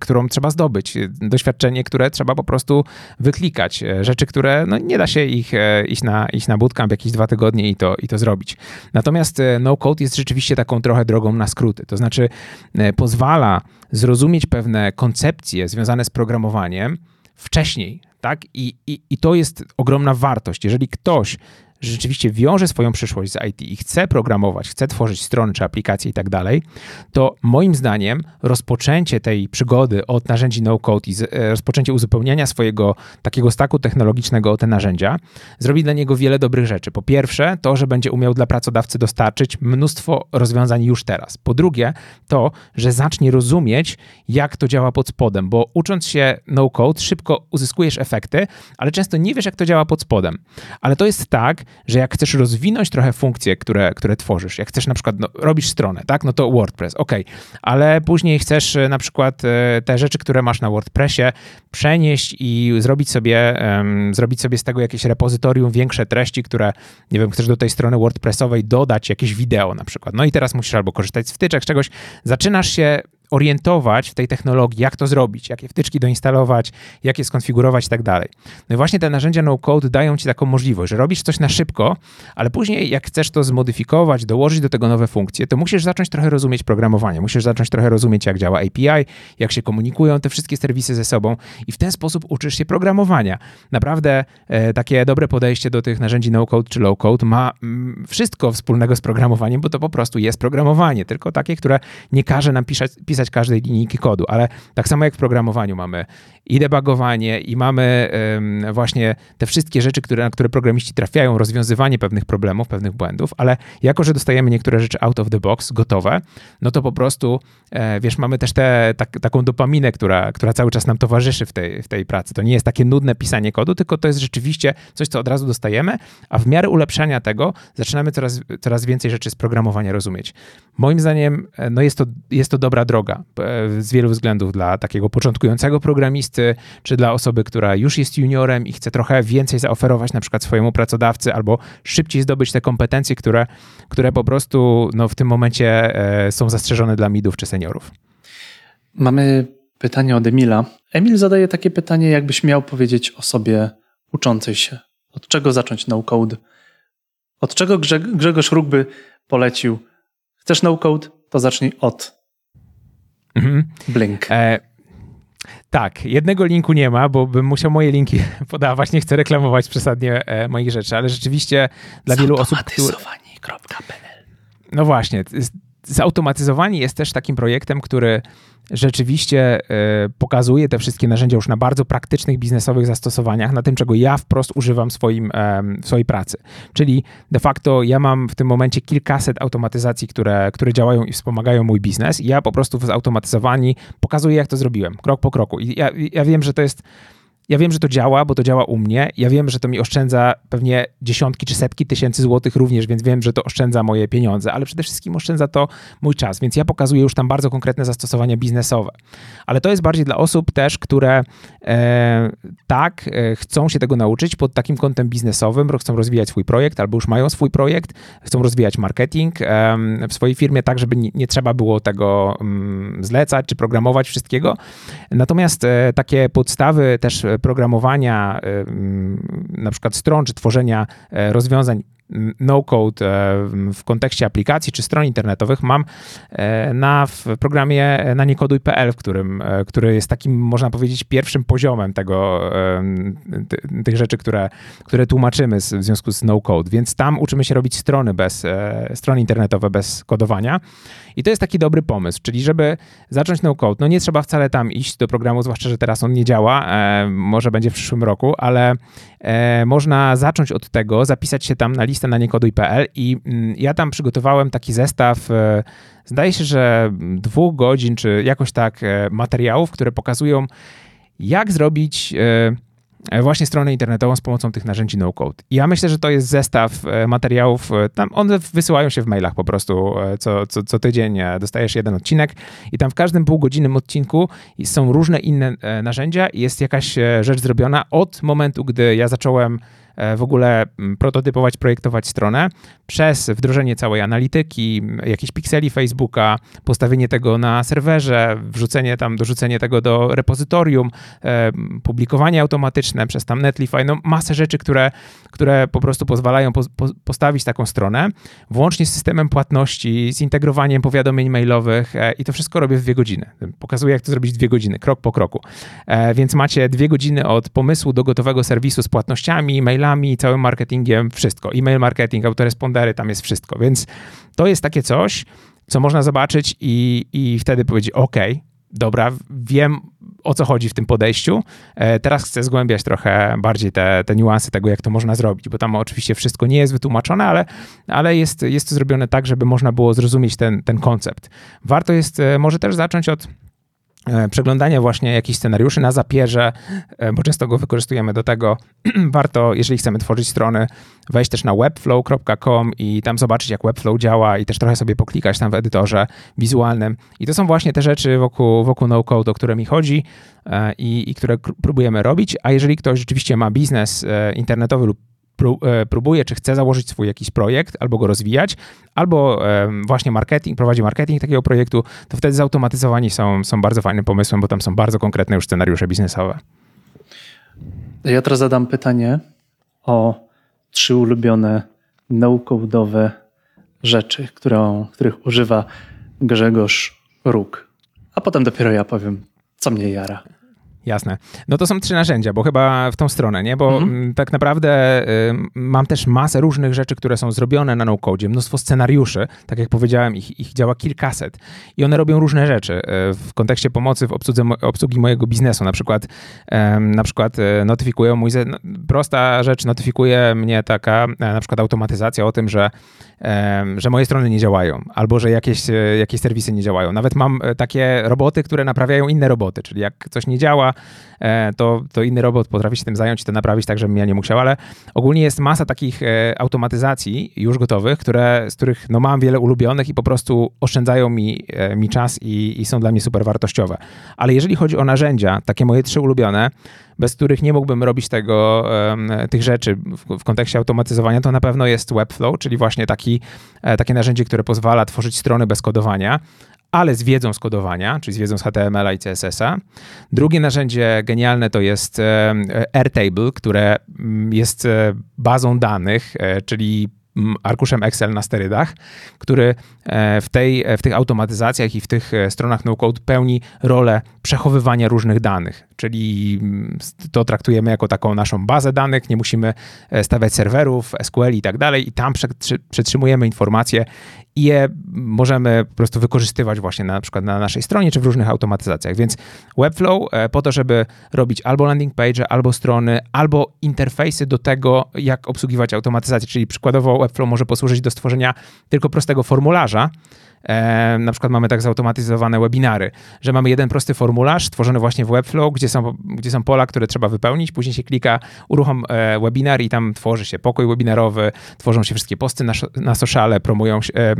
którą trzeba zdobyć, doświadczenie, które trzeba po prostu wyklikać, rzeczy, które, no nie da się ich e, iść, na, iść na bootcamp jakieś dwa tygodnie i to, i to zrobić. Natomiast Natomiast no-code jest rzeczywiście taką trochę drogą na skróty, to znaczy pozwala zrozumieć pewne koncepcje związane z programowaniem wcześniej, tak? I, i, i to jest ogromna wartość. Jeżeli ktoś rzeczywiście wiąże swoją przyszłość z I T i chce programować, chce tworzyć strony czy aplikacje i tak dalej, to moim zdaniem rozpoczęcie tej przygody od narzędzi no-code i z, rozpoczęcie uzupełniania swojego takiego staku technologicznego o te narzędzia zrobi dla niego wiele dobrych rzeczy. Po pierwsze to, że będzie umiał dla pracodawcy dostarczyć mnóstwo rozwiązań już teraz. Po drugie to, że zacznie rozumieć, jak to działa pod spodem, bo ucząc się no-code szybko uzyskujesz efekty, ale często nie wiesz, jak to działa pod spodem. Ale to jest tak, że jak chcesz rozwinąć trochę funkcje, które, które tworzysz, jak chcesz na przykład, no, robisz stronę, tak, no to WordPress, okej, okay. Ale później chcesz na przykład te rzeczy, które masz na WordPressie przenieść i zrobić sobie, um, zrobić sobie z tego jakieś repozytorium, większe treści, które, nie wiem, chcesz do tej strony WordPressowej dodać jakieś wideo na przykład, no i teraz musisz albo korzystać z wtyczek, z czegoś, zaczynasz się orientować w tej technologii, jak to zrobić, jakie wtyczki doinstalować, jak je skonfigurować i tak dalej. No i właśnie te narzędzia no-code dają ci taką możliwość, że robisz coś na szybko, ale później jak chcesz to zmodyfikować, dołożyć do tego nowe funkcje, to musisz zacząć trochę rozumieć programowanie, musisz zacząć trochę rozumieć, jak działa A P I, jak się komunikują te wszystkie serwisy ze sobą i w ten sposób uczysz się programowania. Naprawdę e, takie dobre podejście do tych narzędzi no-code czy low-code ma mm, wszystko wspólnego z programowaniem, bo to po prostu jest programowanie, tylko takie, które nie każe nam pisać, pisać każdej linijki kodu, ale tak samo jak w programowaniu mamy i debugowanie, i mamy ym, właśnie te wszystkie rzeczy, które, na które programiści trafiają, rozwiązywanie pewnych problemów, pewnych błędów, ale jako, że dostajemy niektóre rzeczy out of the box, gotowe, no to po prostu, e, wiesz, mamy też te, tak, taką dopaminę, która, która cały czas nam towarzyszy w tej, w tej pracy. To nie jest takie nudne pisanie kodu, tylko to jest rzeczywiście coś, co od razu dostajemy, a w miarę ulepszania tego zaczynamy coraz, coraz więcej rzeczy z programowania rozumieć. Moim zdaniem, no jest to, jest to dobra droga z wielu względów dla takiego początkującego programisty, czy dla osoby, która już jest juniorem i chce trochę więcej zaoferować na przykład swojemu pracodawcy, albo szybciej zdobyć te kompetencje, które, które po prostu no, w tym momencie e, są zastrzeżone dla midów czy seniorów. Mamy pytanie od Emila. Emil zadaje takie pytanie, jakbyś miał powiedzieć o sobie uczącej się. Od czego zacząć no-code? Od czego Grze- Grzegorz Róg by polecił? Chcesz no-code? To zacznij od... Mhm. Blink. E, tak, jednego linku nie ma, bo bym musiał moje linki podawać. Nie chcę reklamować przesadnie e, moich rzeczy, ale rzeczywiście dla wielu osób... zautomatyzowani kropka p l No właśnie. Zautomatyzowani jest też takim projektem, który rzeczywiście y, pokazuje te wszystkie narzędzia już na bardzo praktycznych, biznesowych zastosowaniach, na tym, czego ja wprost używam swoim, em, w swojej pracy. Czyli de facto ja mam w tym momencie kilkaset automatyzacji, które, które działają i wspomagają mój biznes. I ja po prostu w zautomatyzowani pokazuję, jak to zrobiłem, krok po kroku. I ja, ja wiem, że to jest... Ja wiem, że to działa, bo to działa u mnie. Ja wiem, że to mi oszczędza pewnie dziesiątki czy setki tysięcy złotych również, więc wiem, że to oszczędza moje pieniądze, ale przede wszystkim oszczędza to mój czas, więc ja pokazuję już tam bardzo konkretne zastosowania biznesowe. Ale to jest bardziej dla osób też, które e, tak e, chcą się tego nauczyć pod takim kątem biznesowym, bo chcą rozwijać swój projekt albo już mają swój projekt, chcą rozwijać marketing e, w swojej firmie tak, żeby nie, nie trzeba było tego mm, zlecać czy programować wszystkiego. Natomiast e, takie podstawy też programowania, na przykład stron, czy tworzenia rozwiązań no-code w kontekście aplikacji czy stron internetowych mam na, w programie naniekoduj kropka p l, w którym, który jest takim, można powiedzieć, pierwszym poziomem tego, ty, tych rzeczy, które, które tłumaczymy z, w związku z no-code, więc tam uczymy się robić strony bez, strony internetowe bez kodowania i to jest taki dobry pomysł, czyli żeby zacząć no-code, no nie trzeba wcale tam iść do programu, zwłaszcza, że teraz on nie działa, może będzie w przyszłym roku, ale można zacząć od tego, zapisać się tam na listę na niekoduj kropka p l i ja tam przygotowałem taki zestaw, zdaje się, że dwóch godzin, czy jakoś tak materiałów, które pokazują, jak zrobić właśnie stronę internetową z pomocą tych narzędzi no-code. I ja myślę, że to jest zestaw materiałów, tam one wysyłają się w mailach po prostu co, co, co tydzień, dostajesz jeden odcinek i tam w każdym półgodzinnym odcinku są różne inne narzędzia i jest jakaś rzecz zrobiona od momentu, gdy ja zacząłem w ogóle prototypować, projektować stronę, przez wdrożenie całej analityki, jakichś pikseli Facebooka, postawienie tego na serwerze, wrzucenie tam, dorzucenie tego do repozytorium, e, publikowanie automatyczne przez tam Netlify, no masę rzeczy, które, które po prostu pozwalają po, po, postawić taką stronę, włącznie z systemem płatności, z integrowaniem powiadomień mailowych e, i to wszystko robię w dwie godziny. Pokazuję, jak to zrobić w dwie godziny, krok po kroku. E, więc macie dwie godziny od pomysłu do gotowego serwisu z płatnościami, mailami, i całym marketingiem, wszystko. E-mail marketing, autorespondery, tam jest wszystko. Więc to jest takie coś, co można zobaczyć i, i wtedy powiedzieć, ok, dobra, wiem, o co chodzi w tym podejściu. E, teraz chcę zgłębiać trochę bardziej te, te niuanse tego, jak to można zrobić, bo tam oczywiście wszystko nie jest wytłumaczone, ale, ale jest, jest to zrobione tak, żeby można było zrozumieć ten, ten koncept. Warto jest e, może też zacząć od przeglądanie właśnie jakichś scenariuszy na Zapierze, bo często go wykorzystujemy do tego. Warto, jeżeli chcemy tworzyć strony, wejść też na webflow kropka com i tam zobaczyć, jak Webflow działa i też trochę sobie poklikać tam w edytorze wizualnym. I to są właśnie te rzeczy wokół, wokół no-code, o które mi chodzi i, i które próbujemy robić. A jeżeli ktoś rzeczywiście ma biznes internetowy lub próbuje, czy chce założyć swój jakiś projekt, albo go rozwijać, albo właśnie marketing, prowadzi marketing takiego projektu, to wtedy zautomatyzowani są, są bardzo fajnym pomysłem, bo tam są bardzo konkretne już scenariusze biznesowe. Ja teraz zadam pytanie o trzy ulubione no-code'owe rzeczy, którą, których używa Grzegorz Róg. A potem dopiero ja powiem, co mnie jara. Jasne. No to są trzy narzędzia, bo chyba w tą stronę, nie? Bo mhm. tak naprawdę y, mam też masę różnych rzeczy, które są zrobione na no-codzie, mnóstwo scenariuszy, tak jak powiedziałem, ich, ich działa kilkaset i one robią różne rzeczy. Y, w kontekście pomocy w obsłudze, obsługi mojego biznesu, na przykład, y, na przykład y, notyfikują mój, no, prosta rzecz, notyfikuje mnie taka, y, na przykład automatyzacja o tym, że, y, że moje strony nie działają, albo że jakieś, y, jakieś serwisy nie działają. Nawet mam y, takie roboty, które naprawiają inne roboty, czyli jak coś nie działa, To, to inny robot potrafi się tym zająć i to naprawić tak, żebym ja nie musiał, ale ogólnie jest masa takich automatyzacji już gotowych, które, z których no, mam wiele ulubionych i po prostu oszczędzają mi, mi czas i, i są dla mnie super wartościowe. Ale jeżeli chodzi o narzędzia, takie moje trzy ulubione, bez których nie mógłbym robić tego, tych rzeczy w, w kontekście automatyzowania, to na pewno jest Webflow, czyli właśnie taki, takie narzędzie, które pozwala tworzyć strony bez kodowania, ale z wiedzą z kodowania, czyli z wiedzą z H T M L a i C S S a. Drugie narzędzie genialne to jest Airtable, które jest bazą danych, czyli arkuszem Excel na sterydach, który w, tej, w tych automatyzacjach i w tych stronach no-code pełni rolę przechowywania różnych danych, czyli to traktujemy jako taką naszą bazę danych, nie musimy stawiać serwerów, S Q L i tak dalej i tam przetrzymujemy informacje i je możemy po prostu wykorzystywać właśnie na przykład na naszej stronie czy w różnych automatyzacjach, więc Webflow po to, żeby robić albo landing page, albo strony, albo interfejsy do tego, jak obsługiwać automatyzację, czyli przykładowo Webflow może posłużyć do stworzenia tylko prostego formularza. E, na przykład mamy tak zautomatyzowane webinary, że mamy jeden prosty formularz stworzony właśnie w Webflow, gdzie są, gdzie są pola, które trzeba wypełnić, później się klika uruchom e, webinar i tam tworzy się pokój webinarowy, tworzą się wszystkie posty na, na sociale, promują się, e,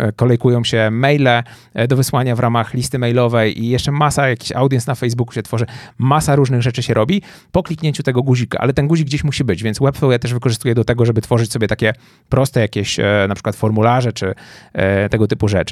e, kolejkują się maile e, do wysłania w ramach listy mailowej i jeszcze masa, jakiś audience na Facebooku się tworzy, masa różnych rzeczy się robi po kliknięciu tego guzika, ale ten guzik gdzieś musi być, więc Webflow ja też wykorzystuję do tego, żeby tworzyć sobie takie proste jakieś e, na przykład formularze, czy e, tego typu rzeczy.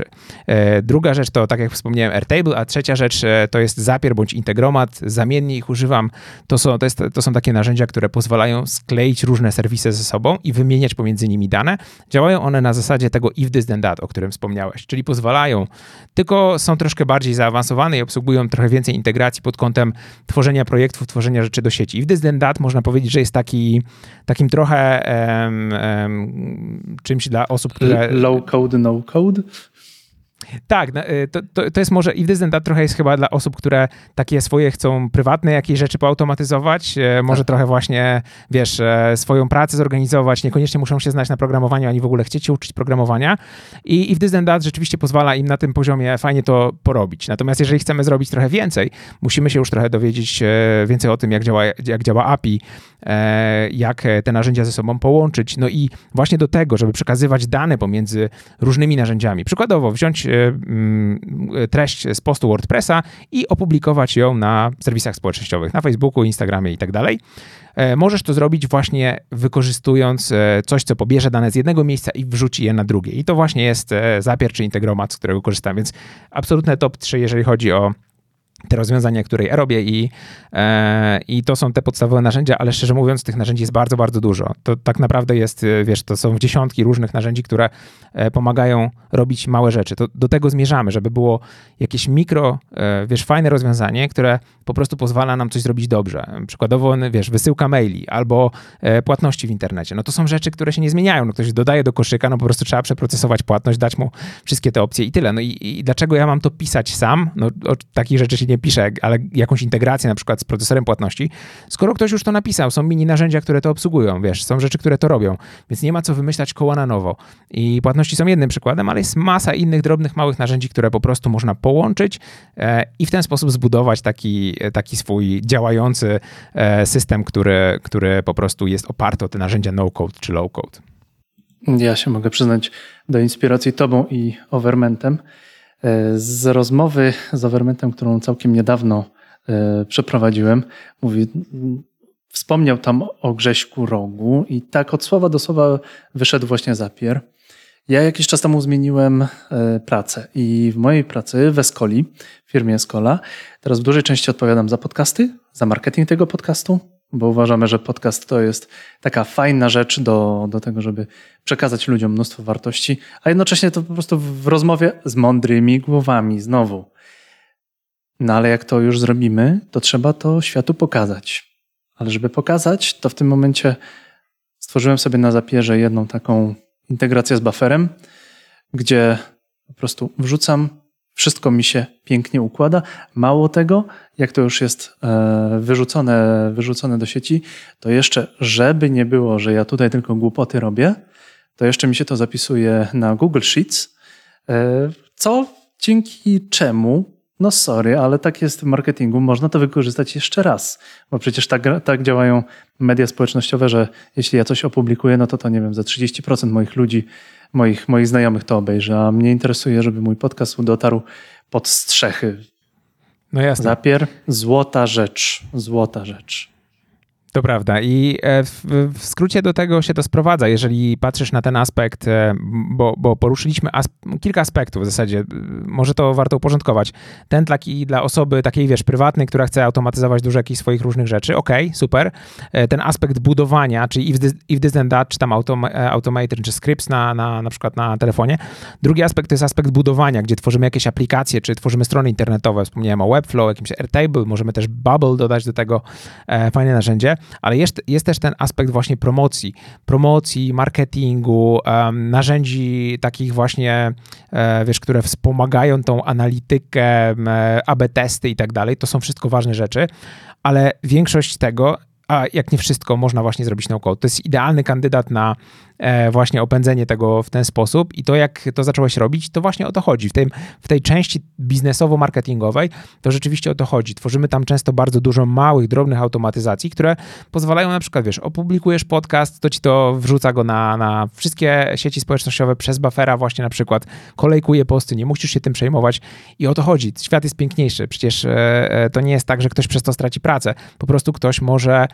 Druga rzecz to, tak jak wspomniałem, Airtable, a trzecia rzecz to jest Zapier bądź Integromat. Zamiennie ich używam. To są, to jest, to są takie narzędzia, które pozwalają skleić różne serwisy ze sobą i wymieniać pomiędzy nimi dane. Działają one na zasadzie tego if this then that, o którym wspomniałeś, czyli pozwalają, tylko są troszkę bardziej zaawansowane i obsługują trochę więcej integracji pod kątem tworzenia projektów, tworzenia rzeczy do sieci. If this then that można powiedzieć, że jest taki, takim trochę um, um, czymś dla osób, które... Low code, no code? Tak, to, to, to jest może if this then that trochę jest chyba dla osób, które takie swoje chcą prywatne jakieś rzeczy poautomatyzować, może tak. Trochę właśnie, wiesz, swoją pracę zorganizować, niekoniecznie muszą się znać na programowaniu, ani w ogóle chcieć się uczyć programowania i if this then that rzeczywiście pozwala im na tym poziomie fajnie to porobić. Natomiast jeżeli chcemy zrobić trochę więcej, musimy się już trochę dowiedzieć więcej o tym, jak działa, jak działa A P I, jak te narzędzia ze sobą połączyć, no i właśnie do tego, żeby przekazywać dane pomiędzy różnymi narzędziami. Przykładowo wziąć treść z postu WordPressa i opublikować ją na serwisach społecznościowych, na Facebooku, Instagramie i tak dalej. Możesz to zrobić właśnie wykorzystując coś, co pobierze dane z jednego miejsca i wrzuci je na drugie. I to właśnie jest Zapier czy Integromat, z którego korzystam, więc absolutne top trzy, jeżeli chodzi o te rozwiązania, które ja robię i, e, i to są te podstawowe narzędzia, ale szczerze mówiąc, tych narzędzi jest bardzo, bardzo dużo. To tak naprawdę jest, wiesz, to są dziesiątki różnych narzędzi, które e, pomagają robić małe rzeczy. To, do tego zmierzamy, żeby było jakieś mikro, e, wiesz, fajne rozwiązanie, które po prostu pozwala nam coś zrobić dobrze. Przykładowo, wiesz, wysyłka maili albo e, płatności w internecie. No to są rzeczy, które się nie zmieniają. No ktoś dodaje do koszyka, no po prostu trzeba przeprocesować płatność, dać mu wszystkie te opcje i tyle. No i, i dlaczego ja mam to pisać sam? No o takich rzeczy się nie piszę, ale jakąś integrację na przykład z procesorem płatności, skoro ktoś już to napisał. Są mini narzędzia, które to obsługują, wiesz, są rzeczy, które to robią, więc nie ma co wymyślać koła na nowo. I płatności są jednym przykładem, ale jest masa innych drobnych, małych narzędzi, które po prostu można połączyć e, i w ten sposób zbudować taki, taki swój działający e, system, który, który po prostu jest oparty o te narzędzia no-code czy low-code. Ja się mogę przyznać do inspiracji tobą i Overmentem. Z rozmowy z Overmentem, którą całkiem niedawno przeprowadziłem, mówi, Wspomniał tam o Grześku Rogu i tak od słowa do słowa wyszedł właśnie Zapier. Ja jakiś czas temu zmieniłem pracę i w mojej pracy w Escoli, w firmie Escola, teraz w dużej części odpowiadam za podcasty, za marketing tego podcastu, bo uważamy, że podcast to jest taka fajna rzecz do, do tego, żeby przekazać ludziom mnóstwo wartości, a jednocześnie to po prostu w rozmowie z mądrymi głowami znowu. No ale jak to już zrobimy, to trzeba to światu pokazać. Ale żeby pokazać, to w tym momencie stworzyłem sobie na Zapierze jedną taką integrację z Bufferem, gdzie po prostu wrzucam, wszystko mi się pięknie układa. Mało tego, jak to już jest wyrzucone, wyrzucone do sieci, to jeszcze, żeby nie było, że ja tutaj tylko głupoty robię, to jeszcze mi się to zapisuje na Google Sheets, co dzięki czemu, no sorry, ale tak jest w marketingu, można to wykorzystać jeszcze raz, bo przecież tak, tak działają media społecznościowe, że jeśli ja coś opublikuję, no to to nie wiem, za trzydzieści procent moich ludzi, moich, moich znajomych to obejrzy, a mnie interesuje, żeby mój podcast dotarł pod strzechy. No jasne. Zapier, złota rzecz, złota rzecz. To prawda i w skrócie do tego się to sprowadza, jeżeli patrzysz na ten aspekt, bo, bo poruszyliśmy as- kilka aspektów w zasadzie, może to warto uporządkować. Ten taki dla osoby takiej, wiesz, prywatnej, która chce automatyzować dużo jakichś swoich różnych rzeczy, okej, okay, super. Ten aspekt budowania, czyli if, this, if this then that, czy tam autom- automated, czy scripts na, na, na przykład na telefonie. Drugi aspekt to jest aspekt budowania, gdzie tworzymy jakieś aplikacje, czy tworzymy strony internetowe, wspomniałem o Webflow, jakimś Airtable, możemy też Bubble dodać do tego, e, fajne narzędzie. Ale jest, jest też ten aspekt właśnie promocji, promocji, marketingu, um, narzędzi takich właśnie, e, wiesz, które wspomagają tą analitykę, e, A B testy i tak dalej. To są wszystko ważne rzeczy, ale większość tego, a jak nie wszystko, można właśnie zrobić no-code. To jest idealny kandydat na e, właśnie opędzenie tego w ten sposób i to, jak to zacząłeś robić, to właśnie o to chodzi. W, tym, w tej części biznesowo-marketingowej to rzeczywiście o to chodzi. Tworzymy tam często bardzo dużo małych, drobnych automatyzacji, które pozwalają na przykład, wiesz, opublikujesz podcast, to ci to wrzuca go na, na wszystkie sieci społecznościowe przez buffera właśnie na przykład, kolejkuje posty, nie musisz się tym przejmować i o to chodzi. Świat jest piękniejszy. Przecież e, to nie jest tak, że ktoś przez to straci pracę. Po prostu ktoś może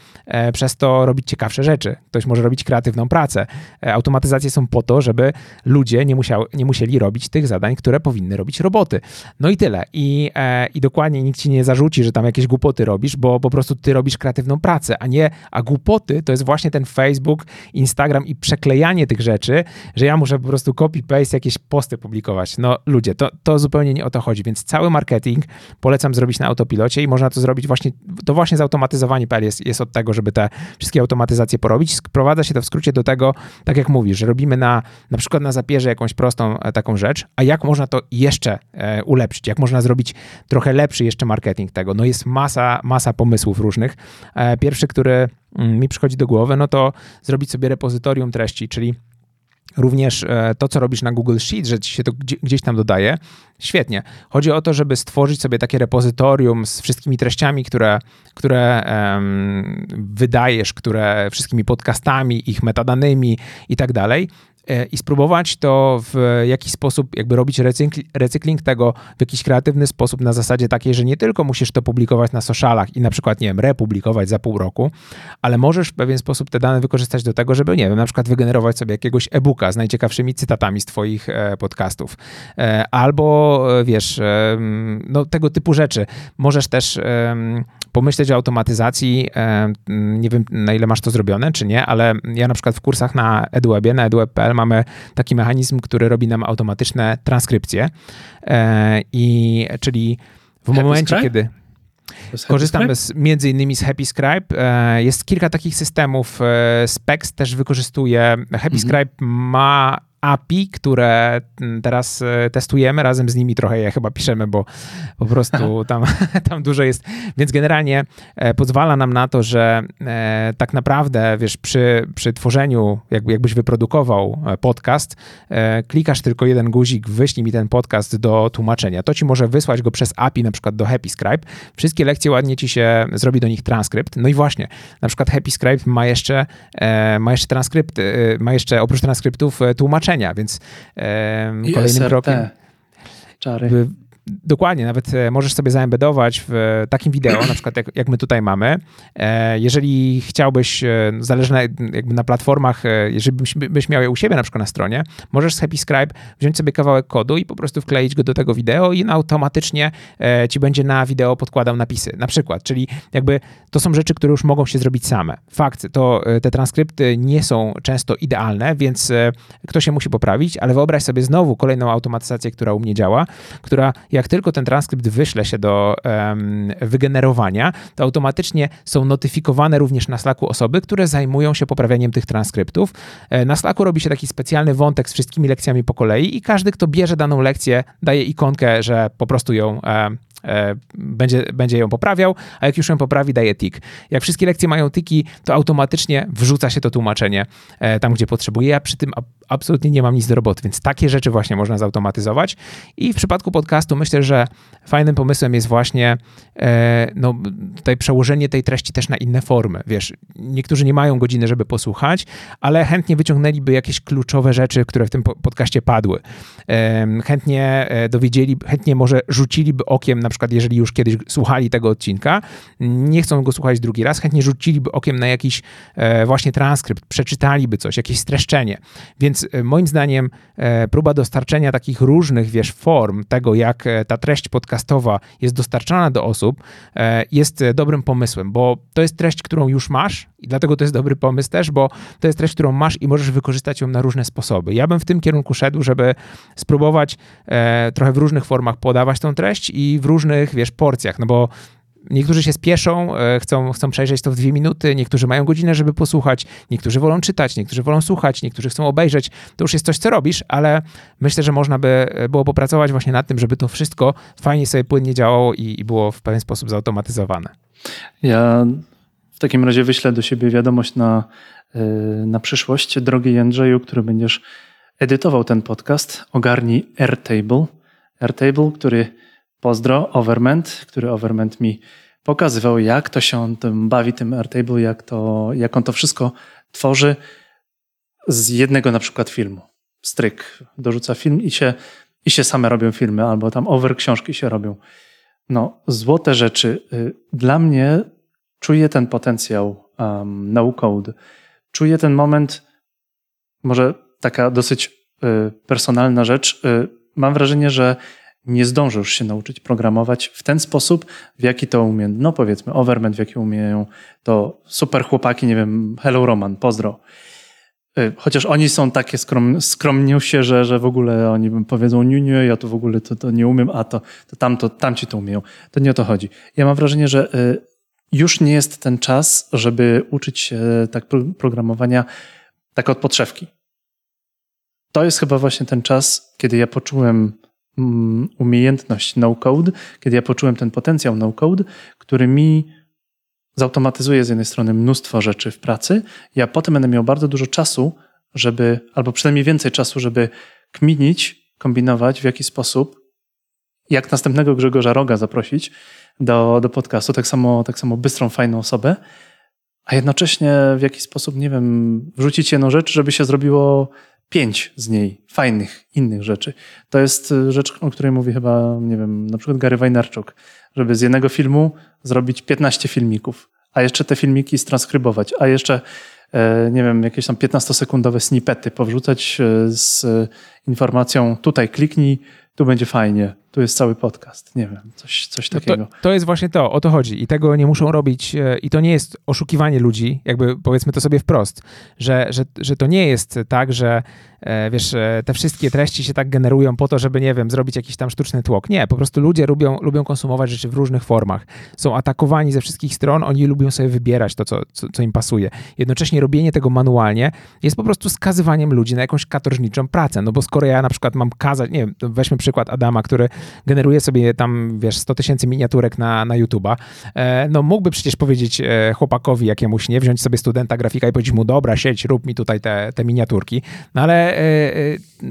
przez to robić ciekawsze rzeczy. Ktoś może robić kreatywną pracę. Automatyzacje są po to, żeby ludzie nie, musiał, nie musieli robić tych zadań, które powinny robić roboty. No i tyle. I, i dokładnie nikt ci nie zarzuci, że tam jakieś głupoty robisz, bo po prostu ty robisz kreatywną pracę, a nie, a głupoty to jest właśnie ten Facebook, Instagram i przeklejanie tych rzeczy, że ja muszę po prostu copy-paste jakieś posty publikować. No ludzie, to, to zupełnie nie o to chodzi, więc cały marketing polecam zrobić na autopilocie i można to zrobić właśnie, to właśnie zautomatyzowanie kropka pe el jest, jest od tego, żeby te wszystkie automatyzacje porobić. Sprowadza się to w skrócie do tego, tak jak mówisz, że robimy na, na przykład na Zapierze jakąś prostą taką rzecz, a jak można to jeszcze e, ulepszyć, jak można zrobić trochę lepszy jeszcze marketing tego. No jest masa, masa pomysłów różnych. E, pierwszy, który mi przychodzi do głowy, no to zrobić sobie repozytorium treści, czyli również to, co robisz na Google Sheets, że ci się to gdzieś tam dodaje. Świetnie. Chodzi o to, żeby stworzyć sobie takie repozytorium z wszystkimi treściami, które, które um, wydajesz, które wszystkimi podcastami, ich metadanymi i tak dalej. I spróbować to w jakiś sposób, jakby robić recykling tego w jakiś kreatywny sposób na zasadzie takiej, że nie tylko musisz to publikować na socialach i na przykład, nie wiem, republikować za pół roku, ale możesz w pewien sposób te dane wykorzystać do tego, żeby, nie wiem, na przykład wygenerować sobie jakiegoś e-booka z najciekawszymi cytatami z twoich podcastów. Albo, wiesz, no tego typu rzeczy. Możesz też pomyśleć o automatyzacji, nie wiem, na ile masz to zrobione, czy nie, ale ja na przykład w kursach na EduWebie, na eduweb kropka pe el mamy taki mechanizm, który robi nam automatyczne transkrypcje. E, i, czyli w Happy momencie, Scribe? Kiedy korzystamy z, między innymi z HappyScribe, e, jest kilka takich systemów. E, Specs też wykorzystuje. HappyScribe mhm. ma A P I, które teraz testujemy, razem z nimi trochę je chyba piszemy, bo po prostu tam, tam dużo jest, więc generalnie pozwala nam na to, że tak naprawdę, wiesz, przy, przy tworzeniu, jakby, jakbyś wyprodukował podcast, klikasz tylko jeden guzik, wyślij mi ten podcast do tłumaczenia. To ci może wysłać go przez A P I na przykład do HappyScribe. Wszystkie lekcje ładnie ci się, zrobi do nich transkrypt. No i właśnie, na przykład HappyScribe ma jeszcze, ma jeszcze transkrypty, ma jeszcze oprócz transkryptów tłumaczenia, więc e, kolejnym krokiem czary. Dokładnie, nawet możesz sobie zaembedować w takim wideo, na przykład jak, jak my tutaj mamy. Jeżeli chciałbyś, zależne jakby na platformach, jeżeli byś, byś miał je u siebie na przykład na stronie, możesz z HappyScribe wziąć sobie kawałek kodu i po prostu wkleić go do tego wideo i automatycznie ci będzie na wideo podkładał napisy, na przykład. Czyli jakby to są rzeczy, które już mogą się zrobić same. Fakt, to te transkrypty nie są często idealne, więc ktoś się musi poprawić, ale wyobraź sobie znowu kolejną automatyzację, która u mnie działa, która jak tylko ten transkrypt wyśle się do um, wygenerowania, to automatycznie są notyfikowane również na Slacku osoby, które zajmują się poprawianiem tych transkryptów. Na Slacku robi się taki specjalny wątek z wszystkimi lekcjami po kolei i każdy, kto bierze daną lekcję, daje ikonkę, że po prostu ją um, Będzie, będzie ją poprawiał, a jak już ją poprawi, daje tik. Jak wszystkie lekcje mają tiki, to automatycznie wrzuca się to tłumaczenie tam, gdzie potrzebuje. Ja przy tym absolutnie nie mam nic do roboty, więc takie rzeczy właśnie można zautomatyzować. I w przypadku podcastu myślę, że fajnym pomysłem jest właśnie no, tutaj przełożenie tej treści też na inne formy. Wiesz, niektórzy nie mają godziny, żeby posłuchać, ale chętnie wyciągnęliby jakieś kluczowe rzeczy, które w tym podcaście padły. Chętnie dowiedzieli, chętnie może rzuciliby okiem na Na przykład jeżeli już kiedyś słuchali tego odcinka, nie chcą go słuchać drugi raz, chętnie rzuciliby okiem na jakiś e, właśnie transkrypt, przeczytaliby coś, jakieś streszczenie. Więc e, moim zdaniem e, próba dostarczenia takich różnych, wiesz, form tego, jak e, ta treść podcastowa jest dostarczana do osób, e, jest dobrym pomysłem, bo to jest treść, którą już masz i dlatego to jest dobry pomysł też, bo to jest treść, którą masz i możesz wykorzystać ją na różne sposoby. Ja bym w tym kierunku szedł, żeby spróbować e, trochę w różnych formach podawać tą treść i w różnych, wiesz, porcjach, no bo niektórzy się spieszą, chcą, chcą przejrzeć to w dwie minuty, niektórzy mają godzinę, żeby posłuchać, niektórzy wolą czytać, niektórzy wolą słuchać, niektórzy chcą obejrzeć. To już jest coś, co robisz, ale myślę, że można by było popracować właśnie nad tym, żeby to wszystko fajnie sobie płynnie działało i, i było w pewien sposób zautomatyzowane. Ja w takim razie wyślę do siebie wiadomość na, na przyszłość. Drogi Jędrzeju, który będziesz edytował ten podcast, ogarnij Airtable. Airtable, który Pozdro, Overmen, który Overmen mi pokazywał, jak to się on tym bawi, tym Airtable, jak, to, jak on to wszystko tworzy z jednego na przykład filmu. Stryk, dorzuca film i się, i się same robią filmy, albo tam over książki się robią. No, złote rzeczy. Dla mnie czuję ten potencjał um, no code. Czuję ten moment, może taka dosyć y, personalna rzecz. Y, mam wrażenie, że nie zdążysz się nauczyć programować w ten sposób, w jaki to umie, no powiedzmy, Overmen, w jaki umieją to super chłopaki, nie wiem, Hello Roman, pozdro. Chociaż oni są takie skrom, skromniusie, że, że w ogóle oni powiedzą, nie, nie, ja to w ogóle to, to nie umiem, a to, to, tam, to tamci to umieją. To nie o to chodzi. Ja mam wrażenie, że już nie jest ten czas, żeby uczyć się tak programowania tak od podszewki. To jest chyba właśnie ten czas, kiedy ja poczułem umiejętność no-code, kiedy ja poczułem ten potencjał no-code, który mi zautomatyzuje z jednej strony mnóstwo rzeczy w pracy, ja potem będę miał bardzo dużo czasu, żeby, albo przynajmniej więcej czasu, żeby kminić, kombinować w jaki sposób, jak następnego Grzegorza Roga zaprosić do, do podcastu, tak samo, tak samo bystrą, fajną osobę, a jednocześnie w jaki sposób, nie wiem, wrzucić jedną rzecz, żeby się zrobiło pięć z niej fajnych, innych rzeczy. To jest rzecz, o której mówi chyba, nie wiem, na przykład Gary Vaynerchuk, żeby z jednego filmu zrobić piętnaście filmików, a jeszcze te filmiki transkrybować, a jeszcze, nie wiem, jakieś tam piętnastosekundowe snippety powrzucać z informacją tutaj kliknij, tu będzie fajnie, tu jest cały podcast, nie wiem, coś, coś takiego. No to, to jest właśnie to, o to chodzi i tego nie muszą robić i to nie jest oszukiwanie ludzi, jakby powiedzmy to sobie wprost, że, że, że to nie jest tak, że wiesz, te wszystkie treści się tak generują po to, żeby, nie wiem, zrobić jakiś tam sztuczny tłok. Nie, po prostu ludzie lubią, lubią konsumować rzeczy w różnych formach. Są atakowani ze wszystkich stron, oni lubią sobie wybierać to, co, co, co im pasuje. Jednocześnie robienie tego manualnie jest po prostu skazywaniem ludzi na jakąś katorżniczą pracę, no bo skoro ja na przykład mam kazać, nie wiem, weźmy przykład Adama, który generuje sobie tam, wiesz, sto tysięcy miniaturek na, na YouTube'a, e, no mógłby przecież powiedzieć e, chłopakowi jakiemuś, nie, wziąć sobie studenta grafika i powiedzieć mu, dobra, siedź, rób mi tutaj te, te miniaturki, no ale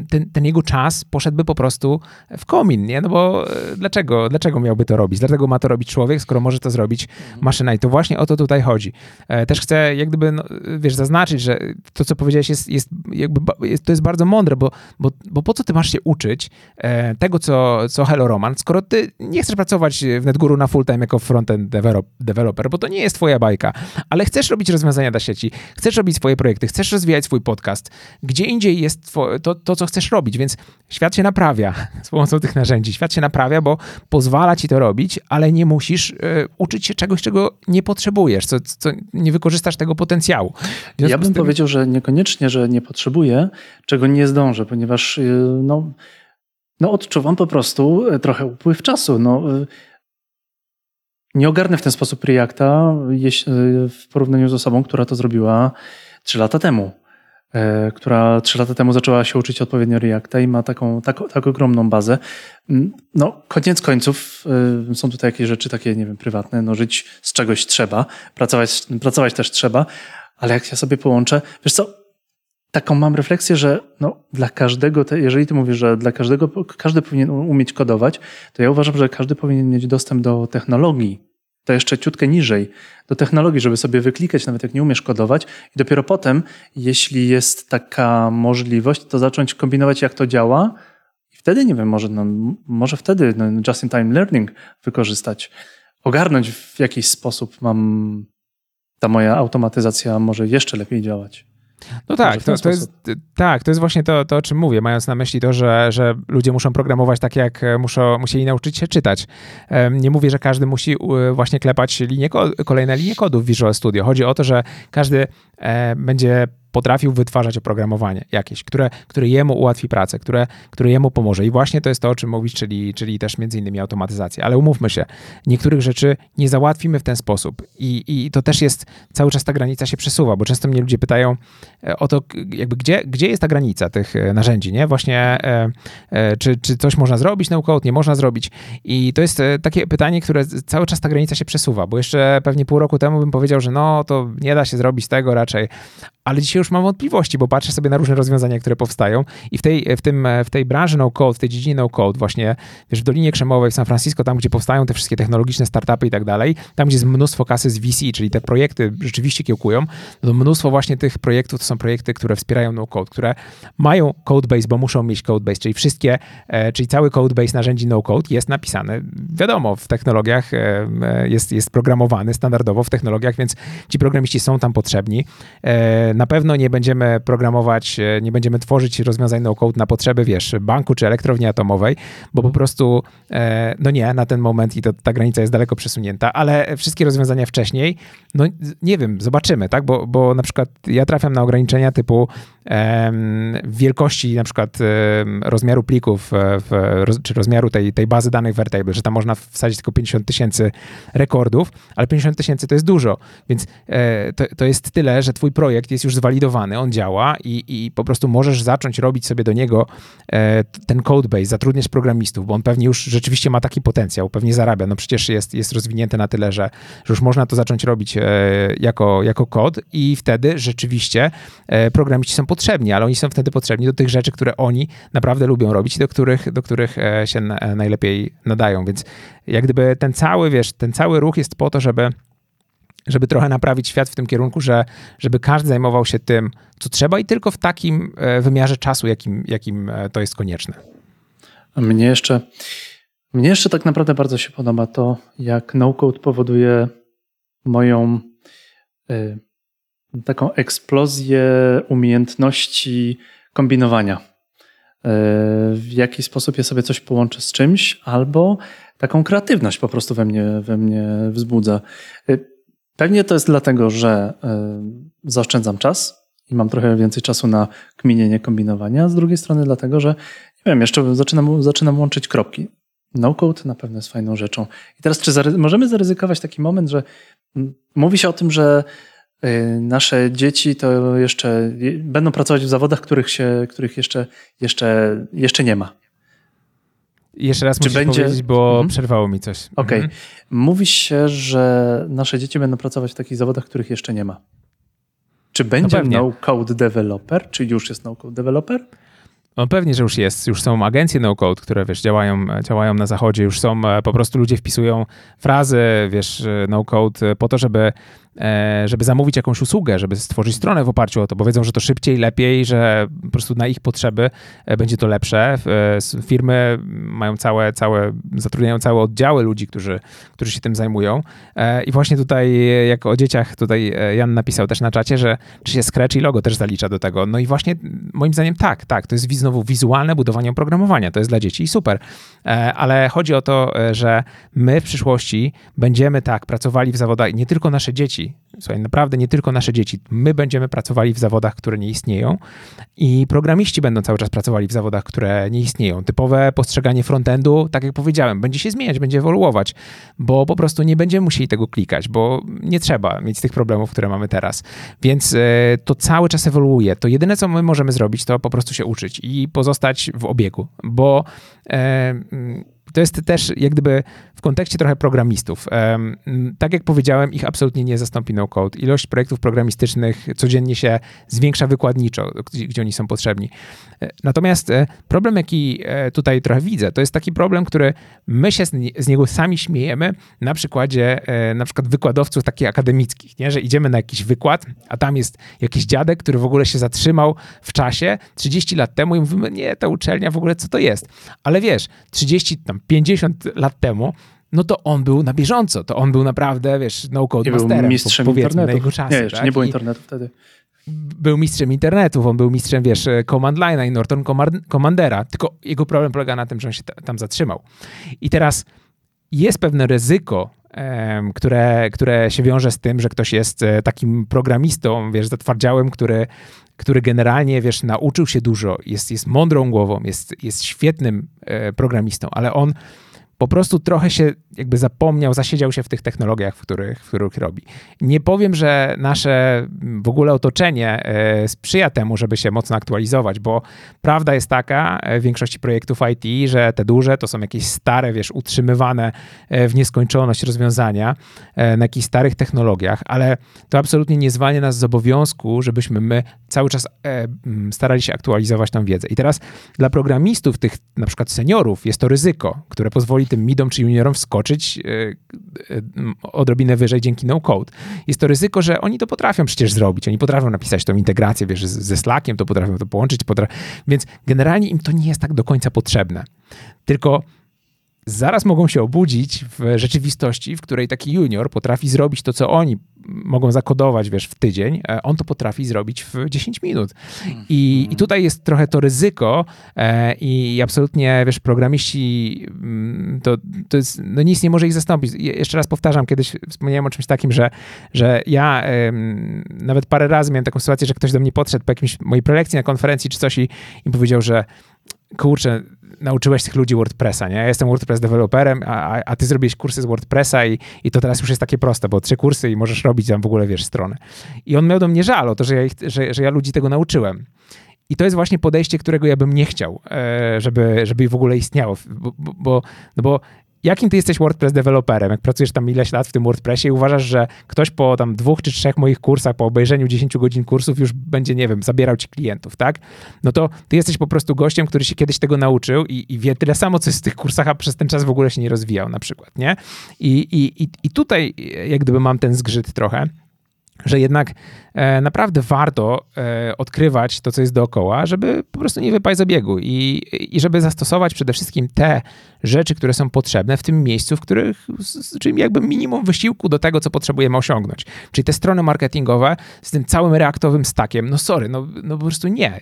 Ten, ten jego czas poszedłby po prostu w komin, nie? No bo dlaczego, dlaczego miałby to robić? Dlaczego ma to robić człowiek, skoro może to zrobić maszyna? I to właśnie o to tutaj chodzi. Też chcę jak gdyby, no, wiesz, zaznaczyć, że to, co powiedziałeś, jest, jest jakby, jest, to jest bardzo mądre, bo, bo, bo po co ty masz się uczyć tego, co, co co, hello Roman, skoro ty nie chcesz pracować w NetGuru na full time jako frontend developer, bo to nie jest twoja bajka, ale chcesz robić rozwiązania dla sieci, chcesz robić swoje projekty, chcesz rozwijać swój podcast, gdzie indziej jest to, to, co chcesz robić, więc świat się naprawia z pomocą tych narzędzi. Świat się naprawia, bo pozwala ci to robić, ale nie musisz y, uczyć się czegoś, czego nie potrzebujesz, co, co nie wykorzystasz tego potencjału. Ja bym tym... powiedział, że niekoniecznie, że nie potrzebuję, czego nie zdążę, ponieważ y, no... No odczuwam po prostu trochę upływ czasu. No, nie ogarnę w ten sposób Reacta w porównaniu z osobą, która to zrobiła trzy lata temu. Która trzy lata temu zaczęła się uczyć odpowiednio Reacta i ma taką tak, tak ogromną bazę. No koniec końców są tutaj jakieś rzeczy takie, nie wiem, prywatne. No żyć z czegoś trzeba, pracować, pracować też trzeba, ale jak ja sobie połączę, wiesz co, taką mam refleksję, że no, dla każdego, jeżeli ty mówisz, że dla każdego, każdy powinien umieć kodować, to ja uważam, że każdy powinien mieć dostęp do technologii, to jeszcze ciutkę niżej, do technologii, żeby sobie wyklikać, nawet jak nie umiesz kodować i dopiero potem, jeśli jest taka możliwość, to zacząć kombinować, jak to działa i wtedy, nie wiem, może, no, może wtedy no, just-in-time learning wykorzystać, ogarnąć w jakiś sposób, mam ta moja automatyzacja może jeszcze lepiej działać. No tak, to, to jest, tak, to jest właśnie to, to, o czym mówię, mając na myśli to, że, że ludzie muszą programować tak, jak muszą, musieli nauczyć się czytać. Nie mówię, że każdy musi właśnie klepać linie, kolejne linie kodu w Visual Studio. Chodzi o to, że każdy będzie potrafił wytwarzać oprogramowanie jakieś, które, które jemu ułatwi pracę, które, które jemu pomoże. I właśnie to jest to, o czym mówisz, czyli, czyli też między innymi automatyzacja. Ale umówmy się, niektórych rzeczy nie załatwimy w ten sposób. I, i to też jest, cały czas ta granica się przesuwa, bo często mnie ludzie pytają o to, jakby gdzie, gdzie jest ta granica tych narzędzi, nie? Właśnie e, e, czy, czy coś można zrobić no-code, nie można zrobić. I to jest takie pytanie, które cały czas ta granica się przesuwa, bo jeszcze pewnie pół roku temu bym powiedział, że no, to nie da się zrobić tego raczej. Ale dzisiaj już mam wątpliwości, bo patrzę sobie na różne rozwiązania, które powstają i w tej, w tym, w tej branży no-code, w tej dziedzinie no-code właśnie, wiesz, w Dolinie Krzemowej, w San Francisco, tam gdzie powstają te wszystkie technologiczne startupy i tak dalej, tam gdzie jest mnóstwo kasy z V C, czyli te projekty rzeczywiście kiełkują, no to mnóstwo właśnie tych projektów to są projekty, które wspierają no-code, które mają codebase, bo muszą mieć codebase, czyli wszystkie, e, czyli cały codebase narzędzi no-code jest napisany, wiadomo, w technologiach, e, jest, jest programowany standardowo w technologiach, więc ci programiści są tam potrzebni. E, Na pewno nie będziemy programować, nie będziemy tworzyć rozwiązań no-code na potrzeby, wiesz, banku czy elektrowni atomowej, bo po prostu, e, no nie, na ten moment i to, ta granica jest daleko przesunięta, ale wszystkie rozwiązania wcześniej, no nie wiem, zobaczymy, tak, bo, bo na przykład ja trafiam na ograniczenia typu e, wielkości na przykład e, rozmiaru plików w, roz, czy rozmiaru tej, tej bazy danych w Airtable, że tam można wsadzić tylko pięćdziesiąt tysięcy rekordów, ale pięćdziesiąt tysięcy to jest dużo, więc e, to, to jest tyle, że twój projekt jest już zwalidowany, on działa i, i po prostu możesz zacząć robić sobie do niego e, ten codebase, zatrudniać programistów, bo on pewnie już rzeczywiście ma taki potencjał, pewnie zarabia, no przecież jest, jest rozwinięty na tyle, że, że już można to zacząć robić e, jako, jako kod i wtedy rzeczywiście e, programiści są potrzebni, ale oni są wtedy potrzebni do tych rzeczy, które oni naprawdę lubią robić i do których, do których e, się na, e, najlepiej nadają, więc jak gdyby ten cały, wiesz, ten cały ruch jest po to, żeby żeby trochę naprawić świat w tym kierunku, że żeby każdy zajmował się tym, co trzeba i tylko w takim wymiarze czasu, jakim, jakim to jest konieczne. A mnie jeszcze, mnie jeszcze tak naprawdę bardzo się podoba to, jak no-code powoduje moją y, taką eksplozję umiejętności kombinowania. Y, w jaki sposób ja sobie coś połączę z czymś, albo taką kreatywność po prostu we mnie, we mnie wzbudza. Y, Pewnie to jest dlatego, że y, zaoszczędzam czas i mam trochę więcej czasu na kminienie, kombinowanie, a z drugiej strony dlatego, że nie wiem, jeszcze zaczynam, zaczynam łączyć kropki. No-code na pewno jest fajną rzeczą. I teraz czy zary- możemy zaryzykować taki moment, że m- mówi się o tym, że y, nasze dzieci to jeszcze y, będą pracować w zawodach, których, się, których jeszcze, jeszcze, jeszcze nie ma. Jeszcze raz musisz będzie... powiedzieć, bo mhm. przerwało mi coś. Okej. Okay. Mhm. Mówi się, że nasze dzieci będą pracować w takich zawodach, których jeszcze nie ma. Czy będzie no, no-code developer? Czy już jest no-code developer? No pewnie, że już jest. Już są agencje no-code, które wiesz, działają, działają na zachodzie. Już są, po prostu ludzie wpisują frazy, wiesz, no-code po to, żeby żeby zamówić jakąś usługę, żeby stworzyć stronę w oparciu o to, bo wiedzą, że to szybciej, lepiej, że po prostu na ich potrzeby będzie to lepsze. Firmy mają całe, całe zatrudniają całe oddziały ludzi, którzy, którzy się tym zajmują. I właśnie tutaj, jak o dzieciach, tutaj Jan napisał też na czacie, że czy się Scratch i logo też zalicza do tego. No i właśnie moim zdaniem tak, tak, to jest znowu wizualne budowanie oprogramowania, to jest dla dzieci i super. Ale chodzi o to, że my w przyszłości będziemy tak pracowali w zawodach, nie tylko nasze dzieci, słuchaj, naprawdę nie tylko nasze dzieci, my będziemy pracowali w zawodach, które nie istnieją i programiści będą cały czas pracowali w zawodach, które nie istnieją. Typowe postrzeganie frontendu, tak jak powiedziałem, będzie się zmieniać, będzie ewoluować, bo po prostu nie będziemy musieli tego klikać, bo nie trzeba mieć tych problemów, które mamy teraz. Więc to cały czas ewoluuje. To jedyne, co my możemy zrobić, to po prostu się uczyć i pozostać w obiegu, bo e, to jest też jak gdyby w kontekście trochę programistów. Tak jak powiedziałem, ich absolutnie nie zastąpi no-code. Ilość projektów programistycznych codziennie się zwiększa wykładniczo, gdzie oni są potrzebni. Natomiast problem, jaki tutaj trochę widzę, to jest taki problem, który my się z niego sami śmiejemy na przykładzie na przykład wykładowców takich akademickich, nie? Że idziemy na jakiś wykład, a tam jest jakiś dziadek, który w ogóle się zatrzymał w czasie trzydzieści lat temu i mówimy, nie, ta uczelnia w ogóle, co to jest? Ale wiesz, trzydzieści, tam pięćdziesiąt lat temu, no to on był na bieżąco, to on był naprawdę, wiesz, no-code masterem, mistrzem po, powiedzmy, internetu. Na jego czasy. Nie, jeszcze tak? nie było internetu I wtedy. Był mistrzem internetów, on był mistrzem, wiesz, Command Line'a i Norton Commandera, tylko jego problem polega na tym, że on się tam zatrzymał. I teraz jest pewne ryzyko, które, które się wiąże z tym, że ktoś jest takim programistą, wiesz, zatwardziałym, który który generalnie, wiesz, nauczył się dużo, jest, jest mądrą głową, jest, jest świetnym e, programistą, ale on po prostu trochę się jakby zapomniał, zasiedział się w tych technologiach, w których, w których robi. Nie powiem, że nasze w ogóle otoczenie e, sprzyja temu, żeby się mocno aktualizować, bo prawda jest taka w większości projektów I T, że te duże to są jakieś stare, wiesz, utrzymywane w nieskończoność rozwiązania e, na jakichś starych technologiach, ale to absolutnie nie zwalnia nas z obowiązku, żebyśmy my cały czas e, starali się aktualizować tą wiedzę. I teraz dla programistów, tych na przykład seniorów, jest to ryzyko, które pozwoli tym midom czy juniorom wskoczyć odrobinę wyżej dzięki no-code. Jest to ryzyko, że oni to potrafią przecież zrobić. Oni potrafią napisać tą integrację, wiesz, ze Slackiem, to potrafią to połączyć. Potra... Więc generalnie im to nie jest tak do końca potrzebne. Tylko zaraz mogą się obudzić w rzeczywistości, w której taki junior potrafi zrobić to, co oni mogą zakodować, wiesz, w tydzień, on to potrafi zrobić w dziesięć minut. I, i tutaj jest trochę to ryzyko e, i absolutnie, wiesz, programiści to, to jest, no nic nie może ich zastąpić. Je, jeszcze raz powtarzam, kiedyś wspomniałem o czymś takim, że, że ja e, nawet parę razy miałem taką sytuację, że ktoś do mnie podszedł po jakimś mojej prelekcji na konferencji czy coś i, i powiedział, że kurczę, nauczyłeś tych ludzi WordPressa, nie? Ja jestem WordPress deweloperem, a, a ty zrobiłeś kursy z WordPressa i, i to teraz już jest takie proste, bo trzy kursy i możesz robić tam w ogóle, wiesz, stronę. I on miał do mnie żal o to, że ja, ich, że, że ja ludzi tego nauczyłem. I to jest właśnie podejście, którego ja bym nie chciał, żeby, żeby w ogóle istniało, bo, bo, no bo jakim ty jesteś WordPress deweloperem, jak pracujesz tam ileś lat w tym WordPressie i uważasz, że ktoś po tam dwóch czy trzech moich kursach, po obejrzeniu dziesięciu godzin kursów już będzie, nie wiem, zabierał ci klientów, tak? No to ty jesteś po prostu gościem, który się kiedyś tego nauczył i, i wie tyle samo, co jest w tych kursach, a przez ten czas w ogóle się nie rozwijał na przykład, nie? I, i, i, i tutaj jak gdyby mam ten zgrzyt trochę, że jednak e, naprawdę warto e, odkrywać to, co jest dookoła, żeby po prostu nie wypaść z obiegu i, i żeby zastosować przede wszystkim te rzeczy, które są potrzebne w tym miejscu, w których, czyli jakby minimum wysiłku do tego, co potrzebujemy osiągnąć. Czyli te strony marketingowe z tym całym reaktowym stackiem, no sorry, no, no po prostu nie.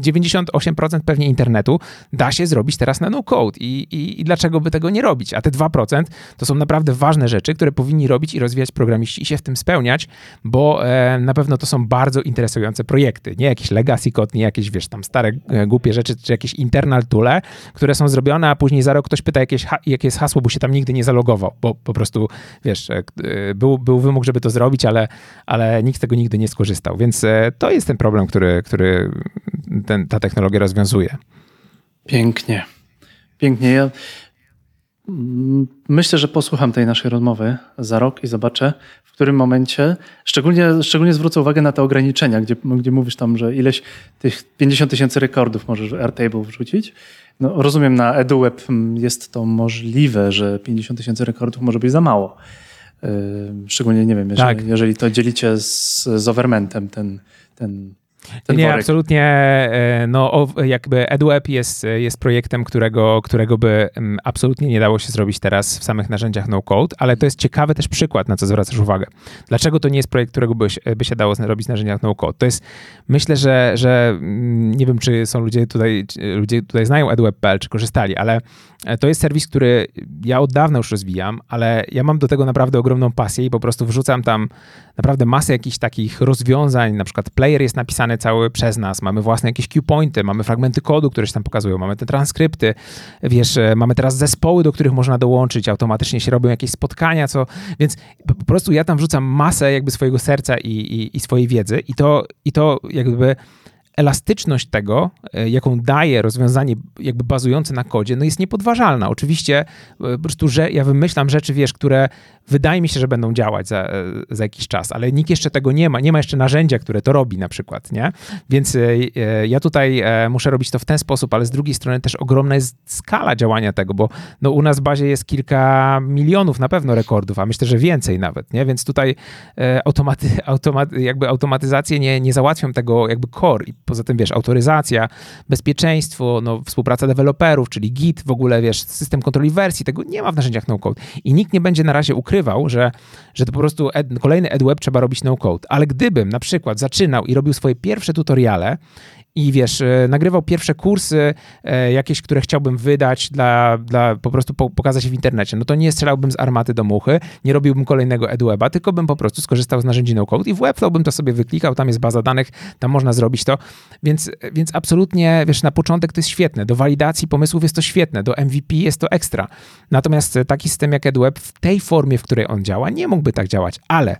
dziewięćdziesiąt osiem procent pewnie internetu da się zrobić teraz na no-code i, i, i dlaczego by tego nie robić? A te dwa procent to są naprawdę ważne rzeczy, które powinni robić i rozwijać programiści i się w tym spełniać, bo e, na pewno to są bardzo interesujące projekty, nie jakiś legacy code, nie jakieś, wiesz, tam stare, e, głupie rzeczy, czy jakieś internal toole, które są zrobione, a później za rok ktoś pyta, jakieś ha- jakie jest hasło, bo się tam nigdy nie zalogował, bo po prostu, wiesz, e, był, był wymóg, żeby to zrobić, ale, ale nikt z tego nigdy nie skorzystał, więc e, to jest ten problem, który, który ten, ta technologia rozwiązuje. Pięknie. Pięknie. Ja myślę, że posłucham tej naszej rozmowy za rok i zobaczę, w którym momencie, szczególnie, szczególnie zwrócę uwagę na te ograniczenia, gdzie, gdzie mówisz tam, że ileś tych pięćdziesiąt tysięcy rekordów możesz w Airtable wrzucić. No, rozumiem, na EduWeb jest to możliwe, że pięćdziesiąt tysięcy rekordów może być za mało. Szczególnie, nie wiem, jeżeli, tak. jeżeli to dzielicie z, z Overmentem, ten, ten, ten Nie, worek. Absolutnie. No, jakby EduWeb jest, jest projektem, którego, którego by absolutnie nie dało się zrobić teraz w samych narzędziach no-code, ale to jest ciekawy też przykład, na co zwracasz uwagę. Dlaczego to nie jest projekt, którego by się, by się dało zrobić w narzędziach no-code? To jest, myślę, że, że nie wiem, czy są ludzie tutaj, ludzie tutaj znają EduWeb kropka p l, czy korzystali, ale to jest serwis, który ja od dawna już rozwijam, ale ja mam do tego naprawdę ogromną pasję i po prostu wrzucam tam naprawdę masę jakichś takich rozwiązań, na przykład player jest napisany cały przez nas, mamy własne jakieś cue pointy, mamy fragmenty kodu, które się tam pokazują, mamy te transkrypty, wiesz, mamy teraz zespoły, do których można dołączyć, automatycznie się robią jakieś spotkania, co, więc po prostu ja tam wrzucam masę jakby swojego serca i, i, i swojej wiedzy i to, i to jakby elastyczność tego, jaką daje rozwiązanie jakby bazujące na kodzie, no jest niepodważalna. Oczywiście po prostu, że ja wymyślam rzeczy, wiesz, które wydaje mi się, że będą działać za, za jakiś czas, ale nikt jeszcze tego nie ma. Nie ma jeszcze narzędzia, które to robi na przykład, nie? Więc ja tutaj muszę robić to w ten sposób, ale z drugiej strony też ogromna jest skala działania tego, bo no u nas w bazie jest kilka milionów na pewno rekordów, a myślę, że więcej nawet, nie? Więc tutaj automaty, automaty, jakby automatyzacje nie, nie załatwią tego jakby core. Poza tym, wiesz, autoryzacja, bezpieczeństwo, no, współpraca deweloperów, czyli Git, w ogóle, wiesz, system kontroli wersji, tego nie ma w narzędziach no-code. I nikt nie będzie na razie ukrywał, że, że to po prostu ed, kolejny EduWeb trzeba robić no-code. Ale gdybym na przykład zaczynał i robił swoje pierwsze tutoriale i, wiesz, nagrywał pierwsze kursy e, jakieś, które chciałbym wydać dla, dla po prostu po, pokazać w internecie, no to nie strzelałbym z armaty do muchy, nie robiłbym kolejnego EduWeba, tylko bym po prostu skorzystał z narzędzi no-code i w Webflow bym to sobie wyklikał, tam jest baza danych, tam można zrobić to. Więc, więc absolutnie, wiesz, na początek to jest świetne, do walidacji pomysłów jest to świetne, do M V P jest to ekstra. Natomiast taki system jak EduWeb w tej formie, w której on działa, nie mógłby tak działać, ale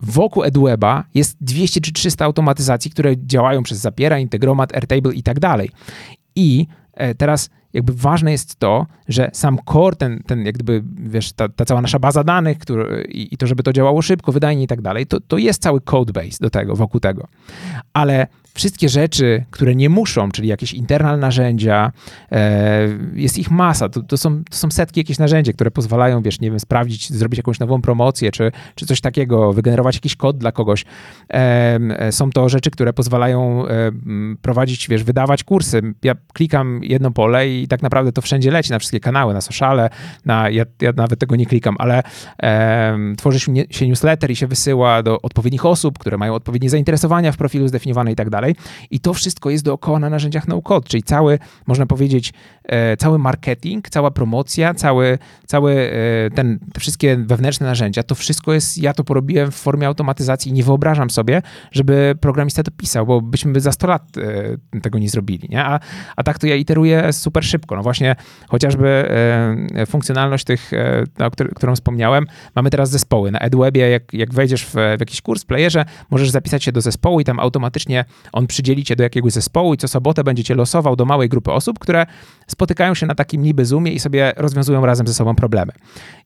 wokół EduWeba jest dwieście czy trzysta automatyzacji, które działają przez Zapiera, Integromat, Airtable i tak dalej. I teraz jakby ważne jest to, że sam core, ten, ten jak gdyby, wiesz, ta, ta cała nasza baza danych który, i, i to, żeby to działało szybko, wydajnie i tak dalej, to, to jest cały codebase do tego, wokół tego. Ale wszystkie rzeczy, które nie muszą, czyli jakieś internal narzędzia, e, jest ich masa, to, to, są, to są setki jakichś narzędzi, które pozwalają, wiesz, nie wiem, sprawdzić, zrobić jakąś nową promocję, czy, czy coś takiego, wygenerować jakiś kod dla kogoś. E, są to rzeczy, które pozwalają e, prowadzić, wiesz, wydawać kursy. Ja klikam jedno pole i tak naprawdę to wszędzie leci, na wszystkie kanały, na sociale, na, ja, ja nawet tego nie klikam, ale e, tworzy się newsletter i się wysyła do odpowiednich osób, które mają odpowiednie zainteresowania w profilu zdefiniowane i tak dalej. I to wszystko jest dookoła na narzędziach no-code, czyli cały, można powiedzieć, e, cały marketing, cała promocja, cały, cały e, ten, te wszystkie wewnętrzne narzędzia, to wszystko jest, ja to porobiłem w formie automatyzacji i nie wyobrażam sobie, żeby programista to pisał, bo byśmy za sto lat e, tego nie zrobili, nie? A, a tak to ja iteruję super szybko. No właśnie chociażby e, funkcjonalność tych, e, no, któr, którą wspomniałem, mamy teraz zespoły. Na EduWebie, jak, jak wejdziesz w, w jakiś kurs, w playerze, możesz zapisać się do zespołu i tam automatycznie on przydzieli cię do jakiegoś zespołu i co sobotę będzie cię losował do małej grupy osób, które spotykają się na takim niby Zoomie i sobie rozwiązują razem ze sobą problemy.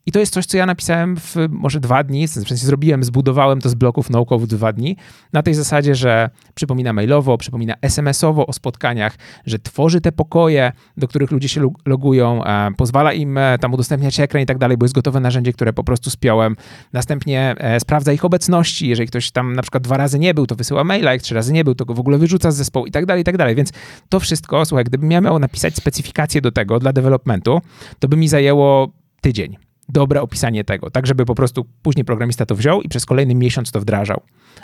I to jest coś, co ja napisałem w może dwa dni, w sensie zrobiłem, zbudowałem to z bloków no-code w dwa dni, na tej zasadzie, że przypomina mailowo, przypomina es em esowo o spotkaniach, że tworzy te pokoje, do których ludzie się logują, e, pozwala im e, tam udostępniać ekran i tak dalej, bo jest gotowe narzędzie, które po prostu spiąłem. Następnie e, sprawdza ich obecności, jeżeli ktoś tam na przykład dwa razy nie był, to wysyła maila, jak trzy razy nie był, to go w ogóle wyrzuca z zespołu i tak dalej, i tak dalej. Więc to wszystko, słuchaj, gdybym ja miał napisać specyfikację do tego dla developmentu, to by mi zajęło tydzień. Dobre opisanie tego, tak żeby po prostu później programista to wziął i przez kolejny miesiąc to wdrażał.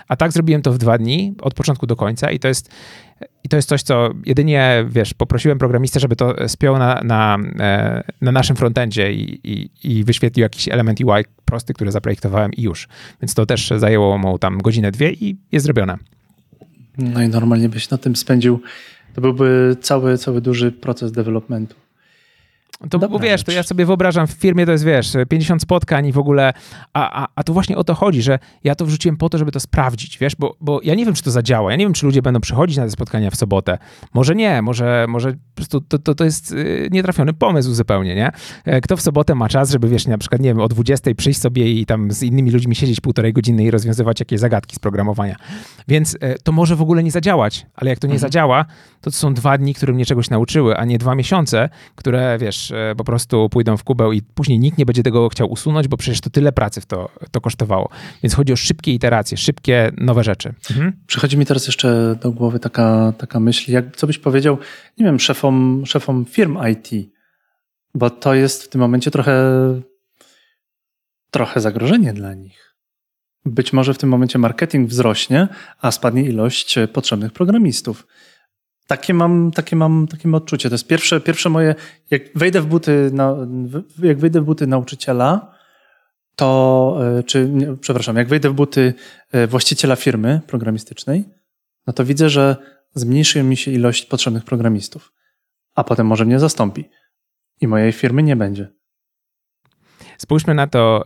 A tak zrobiłem to w dwa dni, od początku do końca i to jest, i to jest coś, co jedynie, wiesz, poprosiłem programistę, żeby to spiął na, na, na naszym frontendzie i, i, i wyświetlił jakiś element U I prosty, który zaprojektowałem i już. Więc to też zajęło mu tam godzinę, dwie i jest zrobione. No i normalnie byś na tym spędził, to byłby cały, cały duży proces developmentu. To Dobra, wiesz, to ja sobie wyobrażam, w firmie to jest, wiesz, pięćdziesiąt spotkań i w ogóle, a, a, a tu właśnie o to chodzi, że ja to wrzuciłem po to, żeby to sprawdzić, wiesz, bo, bo ja nie wiem, czy to zadziała, ja nie wiem, czy ludzie będą przychodzić na te spotkania w sobotę, może nie, może, może po prostu to, to, to jest nietrafiony pomysł zupełnie, nie? Kto w sobotę ma czas, żeby, wiesz, na przykład, nie wiem, o dwudziestej przyjść sobie i tam z innymi ludźmi siedzieć półtorej godziny i rozwiązywać jakieś zagadki z programowania, więc to może w ogóle nie zadziałać, ale jak to nie mhm. zadziała, to to są dwa dni, które mnie czegoś nauczyły, a nie dwa miesiące, które, wiesz, wiesz, po prostu pójdą w kubeł i później nikt nie będzie tego chciał usunąć, bo przecież to tyle pracy w to, to kosztowało. Więc chodzi o szybkie iteracje, szybkie, nowe rzeczy. Mhm. Przychodzi mi teraz jeszcze do głowy taka, taka myśl, jak, co byś powiedział, nie wiem, szefom, szefom firm I T, bo to jest w tym momencie trochę, trochę zagrożenie dla nich. Być może w tym momencie marketing wzrośnie, a spadnie ilość potrzebnych programistów. Takie mam, takie mam, takie mam odczucie. To jest pierwsze, pierwsze moje, jak wejdę w buty, na, jak wejdę w buty nauczyciela, to, czy, nie, przepraszam, jak wejdę w buty właściciela firmy programistycznej, no to widzę, że zmniejszy mi się ilość potrzebnych programistów, a potem może mnie zastąpi i mojej firmy nie będzie. Spójrzmy na to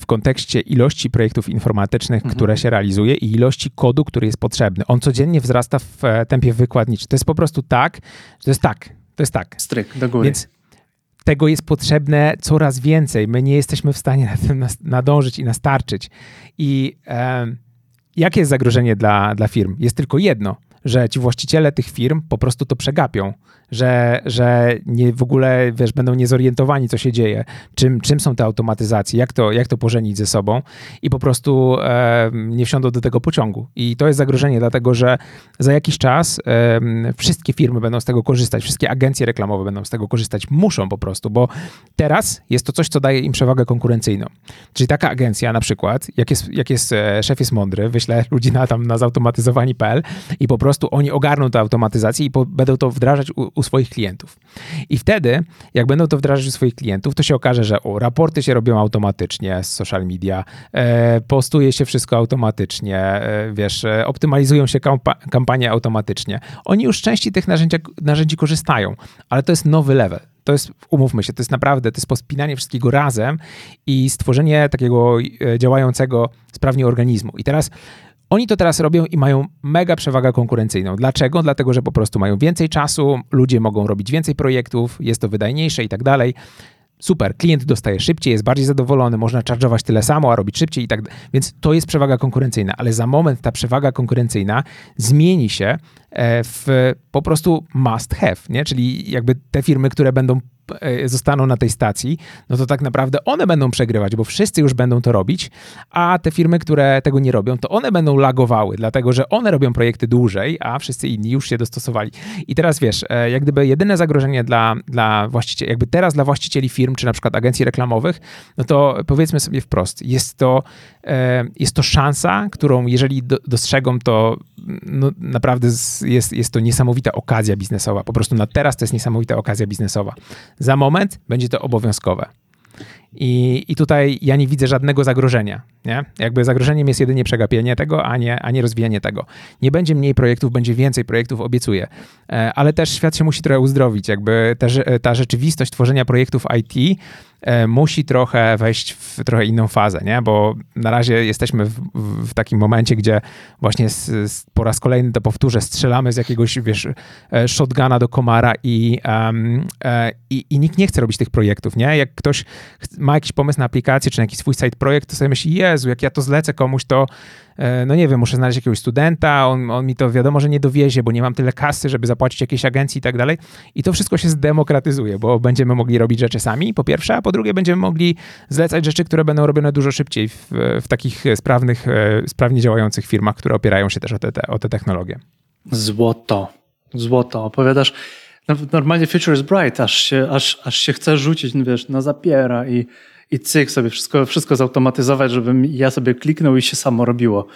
w kontekście ilości projektów informatycznych, mhm. które się realizuje i ilości kodu, który jest potrzebny. On codziennie wzrasta w tempie wykładniczym. To jest po prostu tak, że to jest tak, to jest tak. Stryk do góry. Więc tego jest potrzebne coraz więcej. My nie jesteśmy w stanie na tym nadążyć i nastarczyć. I e, jakie jest zagrożenie dla, dla firm? Jest tylko jedno, że ci właściciele tych firm po prostu to przegapią, że, że nie, w ogóle wiesz, będą niezorientowani, co się dzieje, czym, czym są te automatyzacje, jak to, jak to pożenić ze sobą i po prostu e, nie wsiądą do tego pociągu. I to jest zagrożenie, dlatego że za jakiś czas e, wszystkie firmy będą z tego korzystać, wszystkie agencje reklamowe będą z tego korzystać, muszą po prostu, bo teraz jest to coś, co daje im przewagę konkurencyjną. Czyli taka agencja na przykład, jak jest, jak jest e, szef jest mądry, wyśle ludzi na, tam na zautomatyzowani kropka p l i po prostu Po prostu oni ogarną tę automatyzację i po, będą to wdrażać u, u swoich klientów. I wtedy, jak będą to wdrażać u swoich klientów, to się okaże, że o, raporty się robią automatycznie z social media, e, postuje się wszystko automatycznie, e, wiesz, e, optymalizują się kampa- kampanie automatycznie. Oni już z części tych narzędzi, narzędzi korzystają, ale to jest nowy level. To jest, umówmy się, to jest naprawdę, to jest pospinanie wszystkiego razem i stworzenie takiego e, działającego sprawnie organizmu. I teraz oni to teraz robią i mają mega przewagę konkurencyjną. Dlaczego? Dlatego, że po prostu mają więcej czasu, ludzie mogą robić więcej projektów, jest to wydajniejsze i tak dalej. Super, klient dostaje szybciej, jest bardziej zadowolony, można charge'ować tyle samo, a robić szybciej i tak dalej. Więc to jest przewaga konkurencyjna, ale za moment ta przewaga konkurencyjna zmieni się w po prostu must have, nie? Czyli jakby te firmy, które będą zostaną na tej stacji, no to tak naprawdę one będą przegrywać, bo wszyscy już będą to robić, a te firmy, które tego nie robią, to one będą lagowały, dlatego że one robią projekty dłużej, a wszyscy inni już się dostosowali. I teraz wiesz, jak gdyby jedyne zagrożenie dla, dla właścicieli, jakby teraz dla właścicieli firm, czy na przykład agencji reklamowych, no to powiedzmy sobie wprost, jest to, jest to szansa, którą jeżeli dostrzegą, to no naprawdę jest, jest to niesamowita okazja biznesowa. Po prostu na teraz to jest niesamowita okazja biznesowa. Za moment będzie to obowiązkowe. I, i tutaj ja nie widzę żadnego zagrożenia. Nie? Jakby zagrożeniem jest jedynie przegapienie tego, a nie, a nie rozwijanie tego. Nie będzie mniej projektów, będzie więcej projektów, obiecuję. E, ale też świat się musi trochę uzdrowić. Jakby ta, ta rzeczywistość tworzenia projektów I T e, musi trochę wejść w trochę inną fazę, nie? Bo na razie jesteśmy w, w, w takim momencie, gdzie właśnie z, z, po raz kolejny to powtórzę, strzelamy z jakiegoś, wiesz, e, shotguna do komara i, um, e, i, i nikt nie chce robić tych projektów, nie? Jak ktoś ma jakiś pomysł na aplikację, czy na jakiś swój side projekt, to sobie myśli, Jezu, jak ja to zlecę komuś, to no nie wiem, muszę znaleźć jakiegoś studenta, on, on mi to wiadomo, że nie dowiezie, bo nie mam tyle kasy, żeby zapłacić jakiejś agencji i tak dalej. I to wszystko się zdemokratyzuje, bo będziemy mogli robić rzeczy sami, po pierwsze, a po drugie będziemy mogli zlecać rzeczy, które będą robione dużo szybciej w, w takich sprawnych, sprawnie działających firmach, które opierają się też o te, te, o te technologie. Złoto. Złoto. Opowiadasz, no, normalnie future is bright, aż się, aż, aż się chce rzucić, no, wiesz, na Zapiera i I cyk, sobie wszystko, wszystko zautomatyzować, żebym ja sobie kliknął i się samo robiło.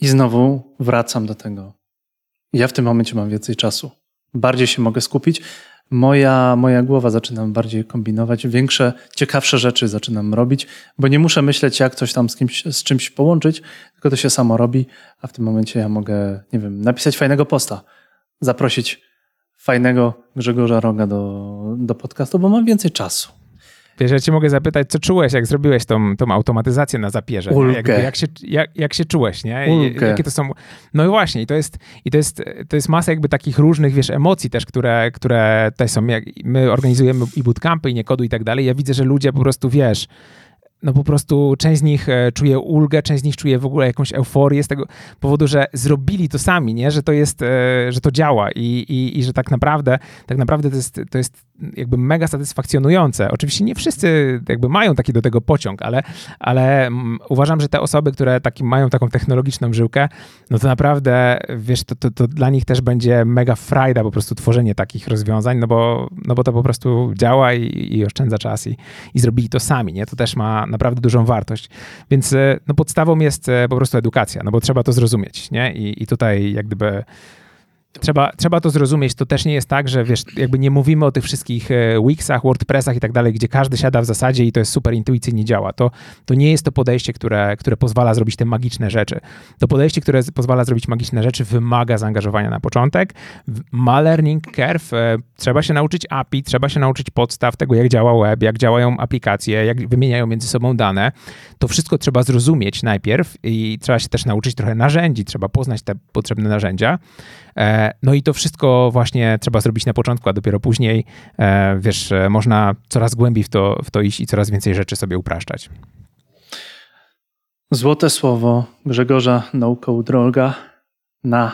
I znowu wracam do tego. Ja w tym momencie mam więcej czasu. Bardziej się mogę skupić. Moja, moja głowa zaczynam bardziej kombinować. Większe, ciekawsze rzeczy zaczynam robić, bo nie muszę myśleć, jak coś tam z, kimś, z czymś połączyć, tylko to się samo robi, a w tym momencie ja mogę, nie wiem, napisać fajnego posta, zaprosić fajnego Grzegorza Roga do, do podcastu, bo mam więcej czasu. Wiesz, ja cię mogę zapytać, co czułeś, jak zrobiłeś tą, tą automatyzację na Zapierze? Jakby, jak, się, jak, jak się czułeś, nie? I, jakie to są... No i właśnie, i to jest, i to jest, to jest masa jakby takich różnych, wiesz, emocji też, które, które tutaj są. Jak my organizujemy i bootcampy, i nie kodu i tak dalej. Ja widzę, że ludzie po prostu, wiesz... no po prostu część z nich czuje ulgę, część z nich czuje w ogóle jakąś euforię z tego powodu, że zrobili to sami, nie? Że to jest, że to działa i, i, i że tak naprawdę, tak naprawdę to jest, to jest jakby mega satysfakcjonujące. Oczywiście nie wszyscy jakby mają taki do tego pociąg, ale, ale uważam, że te osoby, które taki, mają taką technologiczną żyłkę, no to naprawdę, wiesz, to, to, to dla nich też będzie mega frajda po prostu tworzenie takich rozwiązań, no bo, no bo to po prostu działa i, i oszczędza czas i, i zrobili to sami, nie? To też ma naprawdę dużą wartość. Więc no, podstawą jest po prostu edukacja, no bo trzeba to zrozumieć, nie? I, i tutaj jak gdyby Trzeba, trzeba to zrozumieć. To też nie jest tak, że wiesz, jakby nie mówimy o tych wszystkich Wixach, WordPressach i tak dalej, gdzie każdy siada w zasadzie i to jest super intuicyjnie działa. To, to nie jest to podejście, które, które pozwala zrobić te magiczne rzeczy. To podejście, które pozwala zrobić magiczne rzeczy, wymaga zaangażowania na początek. Ma learning curve, trzeba się nauczyć A P I, trzeba się nauczyć podstaw tego, jak działa web, jak działają aplikacje, jak wymieniają między sobą dane. To wszystko trzeba zrozumieć najpierw i trzeba się też nauczyć trochę narzędzi, trzeba poznać te potrzebne narzędzia. No i to wszystko właśnie trzeba zrobić na początku, a dopiero później, wiesz, można coraz głębiej w to, w to iść i coraz więcej rzeczy sobie upraszczać. Złote słowo Grzegorza Naukołdroga na,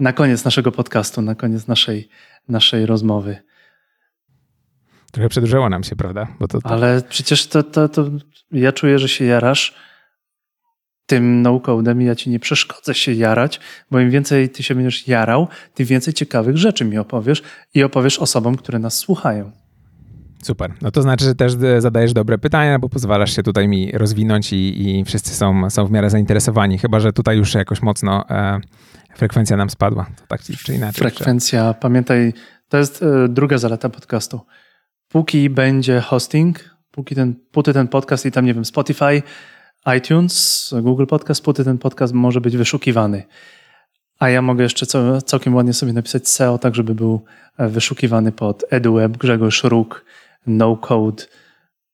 na koniec naszego podcastu, na koniec naszej, naszej rozmowy. Trochę przedłużało nam się, prawda? Bo to, to... Ale przecież to, to, to ja czuję, że się jarasz tym no-codem i ja ci nie przeszkodzę się jarać, bo im więcej ty się będziesz jarał, tym więcej ciekawych rzeczy mi opowiesz i opowiesz osobom, które nas słuchają. Super. No to znaczy, że też zadajesz dobre pytania, bo pozwalasz się tutaj mi rozwinąć i, i wszyscy są, są w miarę zainteresowani. Chyba że tutaj już jakoś mocno e, frekwencja nam spadła. To tak czy inaczej. Frekwencja. Że... Pamiętaj, to jest e, druga zaleta podcastu. Póki będzie hosting, póki ten, póty ten podcast i tam, nie wiem, Spotify, iTunes, Google Podcast, póty ten podcast może być wyszukiwany. A ja mogę jeszcze całkiem ładnie sobie napisać S E O, tak żeby był wyszukiwany pod EduWeb, Grzegorz Róg, No Code,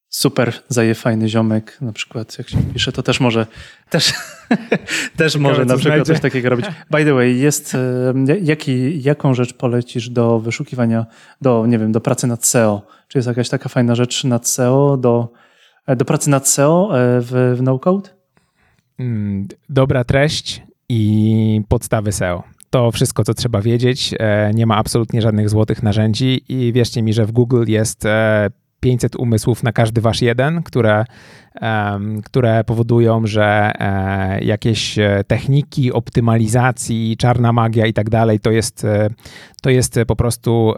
super, zaje fajny ziomek, na przykład jak się pisze, to też może też, też może na przykład coś takiego robić. By the way, jest, jaki, jaką rzecz polecisz do wyszukiwania, do, nie wiem, do pracy nad S E O? Czy jest jakaś taka fajna rzecz nad S E O, do... Do pracy nad S E O w, w no-code? Dobra treść i podstawy S E O. To wszystko, co trzeba wiedzieć. Nie ma absolutnie żadnych złotych narzędzi i wierzcie mi, że w Google jest pięćset umysłów na każdy wasz jeden, które, które powodują, że jakieś techniki optymalizacji, czarna magia i tak dalej, to jest, to jest po prostu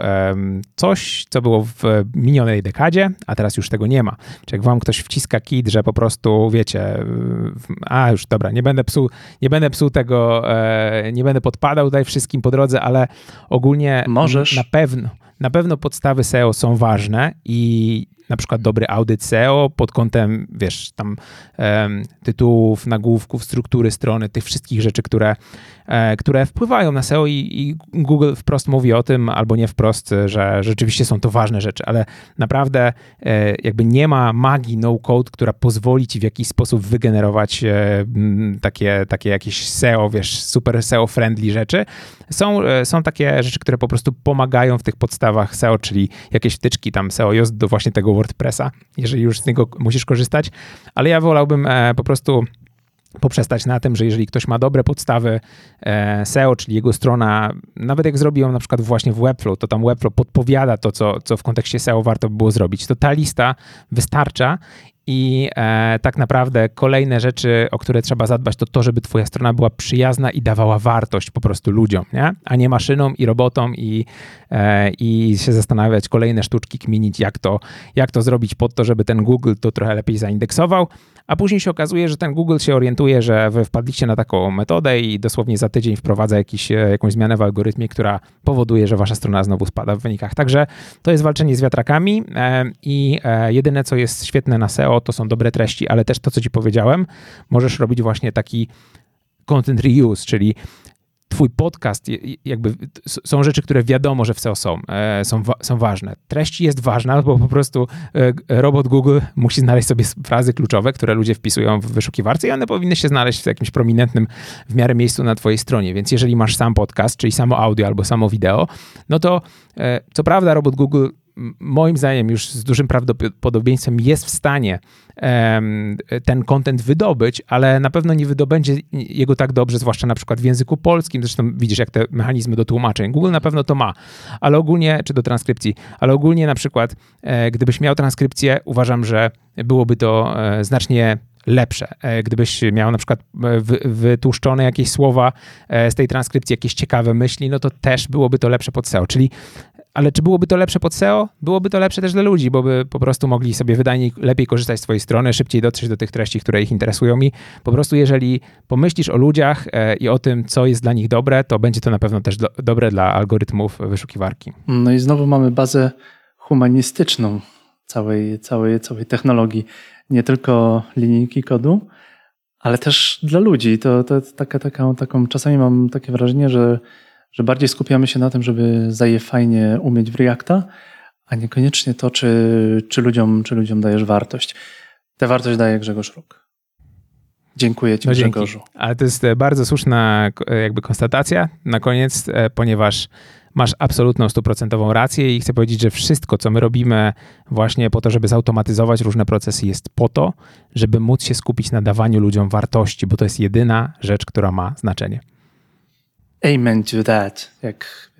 coś, co było w minionej dekadzie, a teraz już tego nie ma. Czy jak wam ktoś wciska kit, że po prostu, wiecie, a już dobra, nie będę psuł, nie będę psuł tego, nie będę podpadał tutaj wszystkim po drodze, ale ogólnie możesz. Na pewno. Na pewno podstawy S E O są ważne i na przykład dobry audyt S E O pod kątem, wiesz, tam um, tytułów, nagłówków, struktury strony, tych wszystkich rzeczy, które, e, które wpływają na S E O i, i Google wprost mówi o tym, albo nie wprost, że rzeczywiście są to ważne rzeczy, ale naprawdę e, jakby nie ma magii no-code, która pozwoli ci w jakiś sposób wygenerować e, takie, takie jakieś S E O, wiesz, super S E O-friendly rzeczy. Są, e, są takie rzeczy, które po prostu pomagają w tych podstawach S E O, czyli jakieś wtyczki tam S E O jest do właśnie tego WordPressa, jeżeli już z niego musisz korzystać, ale ja wolałbym e, po prostu poprzestać na tym, że jeżeli ktoś ma dobre podstawy e, S E O, czyli jego strona, nawet jak zrobi ją na przykład właśnie w Webflow, to tam Webflow podpowiada to, co, co w kontekście S E O warto by było zrobić. To ta lista wystarcza i e, tak naprawdę kolejne rzeczy, o które trzeba zadbać, to to, żeby twoja strona była przyjazna i dawała wartość po prostu ludziom, nie? A nie maszynom i robotom i, e, i się zastanawiać, kolejne sztuczki kminić, jak to, jak to zrobić pod to, żeby ten Google to trochę lepiej zaindeksował, a później się okazuje, że ten Google się orientuje, że wy wpadliście na taką metodę i dosłownie za tydzień wprowadza jakiś, jakąś zmianę w algorytmie, która powoduje, że wasza strona znowu spada w wynikach. Także to jest walczenie z wiatrakami e, i e, jedyne, co jest świetne na S E O, to są dobre treści, ale też to, co ci powiedziałem, możesz robić właśnie taki content reuse, czyli twój podcast, jakby są rzeczy, które wiadomo, że w S E O są, są, są ważne. Treść jest ważna, bo po prostu robot Google musi znaleźć sobie frazy kluczowe, które ludzie wpisują w wyszukiwarce i one powinny się znaleźć w jakimś prominentnym w miarę miejscu na twojej stronie, więc jeżeli masz sam podcast, czyli samo audio albo samo wideo, no to co prawda robot Google moim zdaniem już z dużym prawdopodobieństwem jest w stanie um, ten content wydobyć, ale na pewno nie wydobędzie jego tak dobrze, zwłaszcza na przykład w języku polskim. Zresztą widzisz, jak te mechanizmy do tłumaczeń. Google na pewno to ma, ale ogólnie, czy do transkrypcji, ale ogólnie na przykład, e, gdybyś miał transkrypcję, uważam, że byłoby to e, znacznie lepsze. Gdybyś miał na przykład wytłuszczone jakieś słowa z tej transkrypcji, jakieś ciekawe myśli, no to też byłoby to lepsze pod S E O. Czyli, ale czy byłoby to lepsze pod S E O? Byłoby to lepsze też dla ludzi, bo by po prostu mogli sobie wydajniej, lepiej korzystać z twojej strony, szybciej dotrzeć do tych treści, które ich interesują i po prostu jeżeli pomyślisz o ludziach i o tym, co jest dla nich dobre, to będzie to na pewno też do, dobre dla algorytmów wyszukiwarki. No i znowu mamy bazę humanistyczną całej, całej, całej technologii. Nie tylko linijki kodu, ale też dla ludzi. To, to, to taka, taka, taką, czasami mam takie wrażenie, że, że bardziej skupiamy się na tym, żeby zaje fajnie umieć w Reacta, a niekoniecznie to, czy, czy, ludziom, czy ludziom dajesz wartość. Tę wartość daje Grzegorz Róg. Dziękuję ci, no Grzegorzu. Dzięki. Ale to jest bardzo słuszna jakby konstatacja na koniec, ponieważ masz absolutną, stuprocentową rację i chcę powiedzieć, że wszystko, co my robimy właśnie po to, żeby zautomatyzować różne procesy, jest po to, żeby móc się skupić na dawaniu ludziom wartości, bo to jest jedyna rzecz, która ma znaczenie. Amen to that. Jak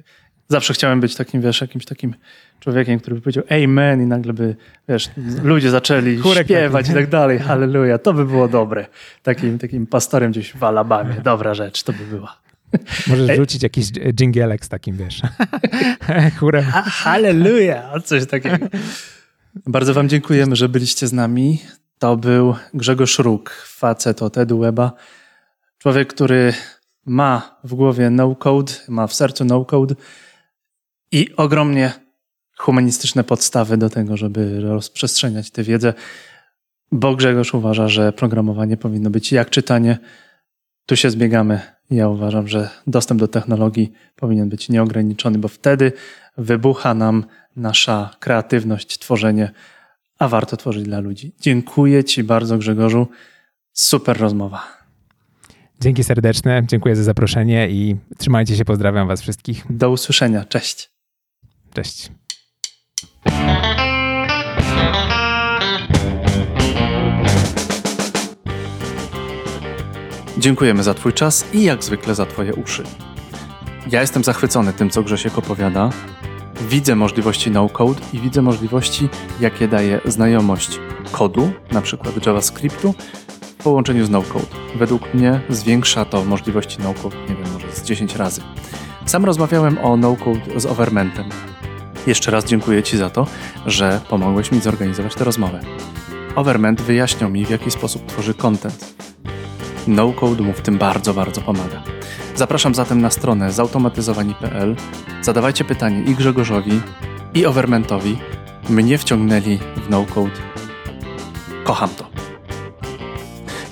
zawsze chciałem być takim, wiesz, jakimś takim człowiekiem, który by powiedział amen i nagle by, wiesz, ludzie zaczęli Chórek śpiewać i tak dalej, hallelujah, to by było dobre. Takim, takim pastorem gdzieś w Alabamie, dobra rzecz, to by była. Możesz rzucić jakiś dżingielek z takim, wiesz, chórem. Hallelujah, coś takiego. Bardzo wam dziękujemy, że byliście z nami. To był Grzegorz Róg, facet od EduWeba. Człowiek, który ma w głowie no-code, ma w sercu no-code i ogromnie humanistyczne podstawy do tego, żeby rozprzestrzeniać tę wiedzę, bo Grzegorz uważa, że programowanie powinno być jak czytanie. Tu się zbiegamy. Ja uważam, że dostęp do technologii powinien być nieograniczony, bo wtedy wybucha nam nasza kreatywność, tworzenie, a warto tworzyć dla ludzi. Dziękuję ci bardzo, Grzegorzu. Super rozmowa. Dzięki serdeczne, dziękuję za zaproszenie i trzymajcie się, pozdrawiam was wszystkich. Do usłyszenia, cześć. Cześć. Dziękujemy za twój czas i jak zwykle za twoje uszy. Ja jestem zachwycony tym, co Grzesiek opowiada. Widzę możliwości no-code i widzę możliwości, jakie daje znajomość kodu, na przykład JavaScriptu, w połączeniu z no-code. Według mnie zwiększa to możliwości no-code, nie wiem, może z dziesięć razy. Sam rozmawiałem o no-code z Overmentem. Jeszcze raz dziękuję ci za to, że pomogłeś mi zorganizować tę rozmowę. Overment wyjaśniał mi, w jaki sposób tworzy content. No-code mu w tym bardzo, bardzo pomaga. Zapraszam zatem na stronę zautomatyzowani kropka p l. Zadawajcie pytanie i Grzegorzowi, i Overmentowi. Mnie wciągnęli w no-code. Kocham to.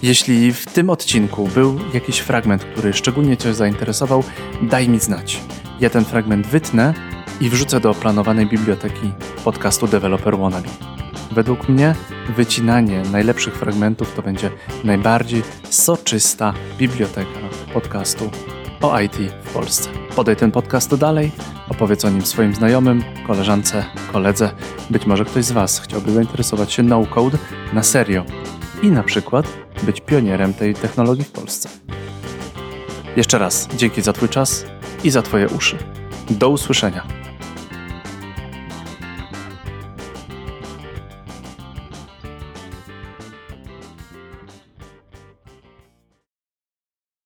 Jeśli w tym odcinku był jakiś fragment, który szczególnie cię zainteresował, daj mi znać. Ja ten fragment wytnę i wrzucę do planowanej biblioteki podcastu Developer Wannabe. Według mnie wycinanie najlepszych fragmentów to będzie najbardziej soczysta biblioteka podcastu o I T w Polsce. Podaj ten podcast dalej, opowiedz o nim swoim znajomym, koleżance, koledze. Być może ktoś z was chciałby zainteresować się no-code na serio i na przykład być pionierem tej technologii w Polsce. Jeszcze raz dzięki za twój czas i za twoje uszy. Do usłyszenia.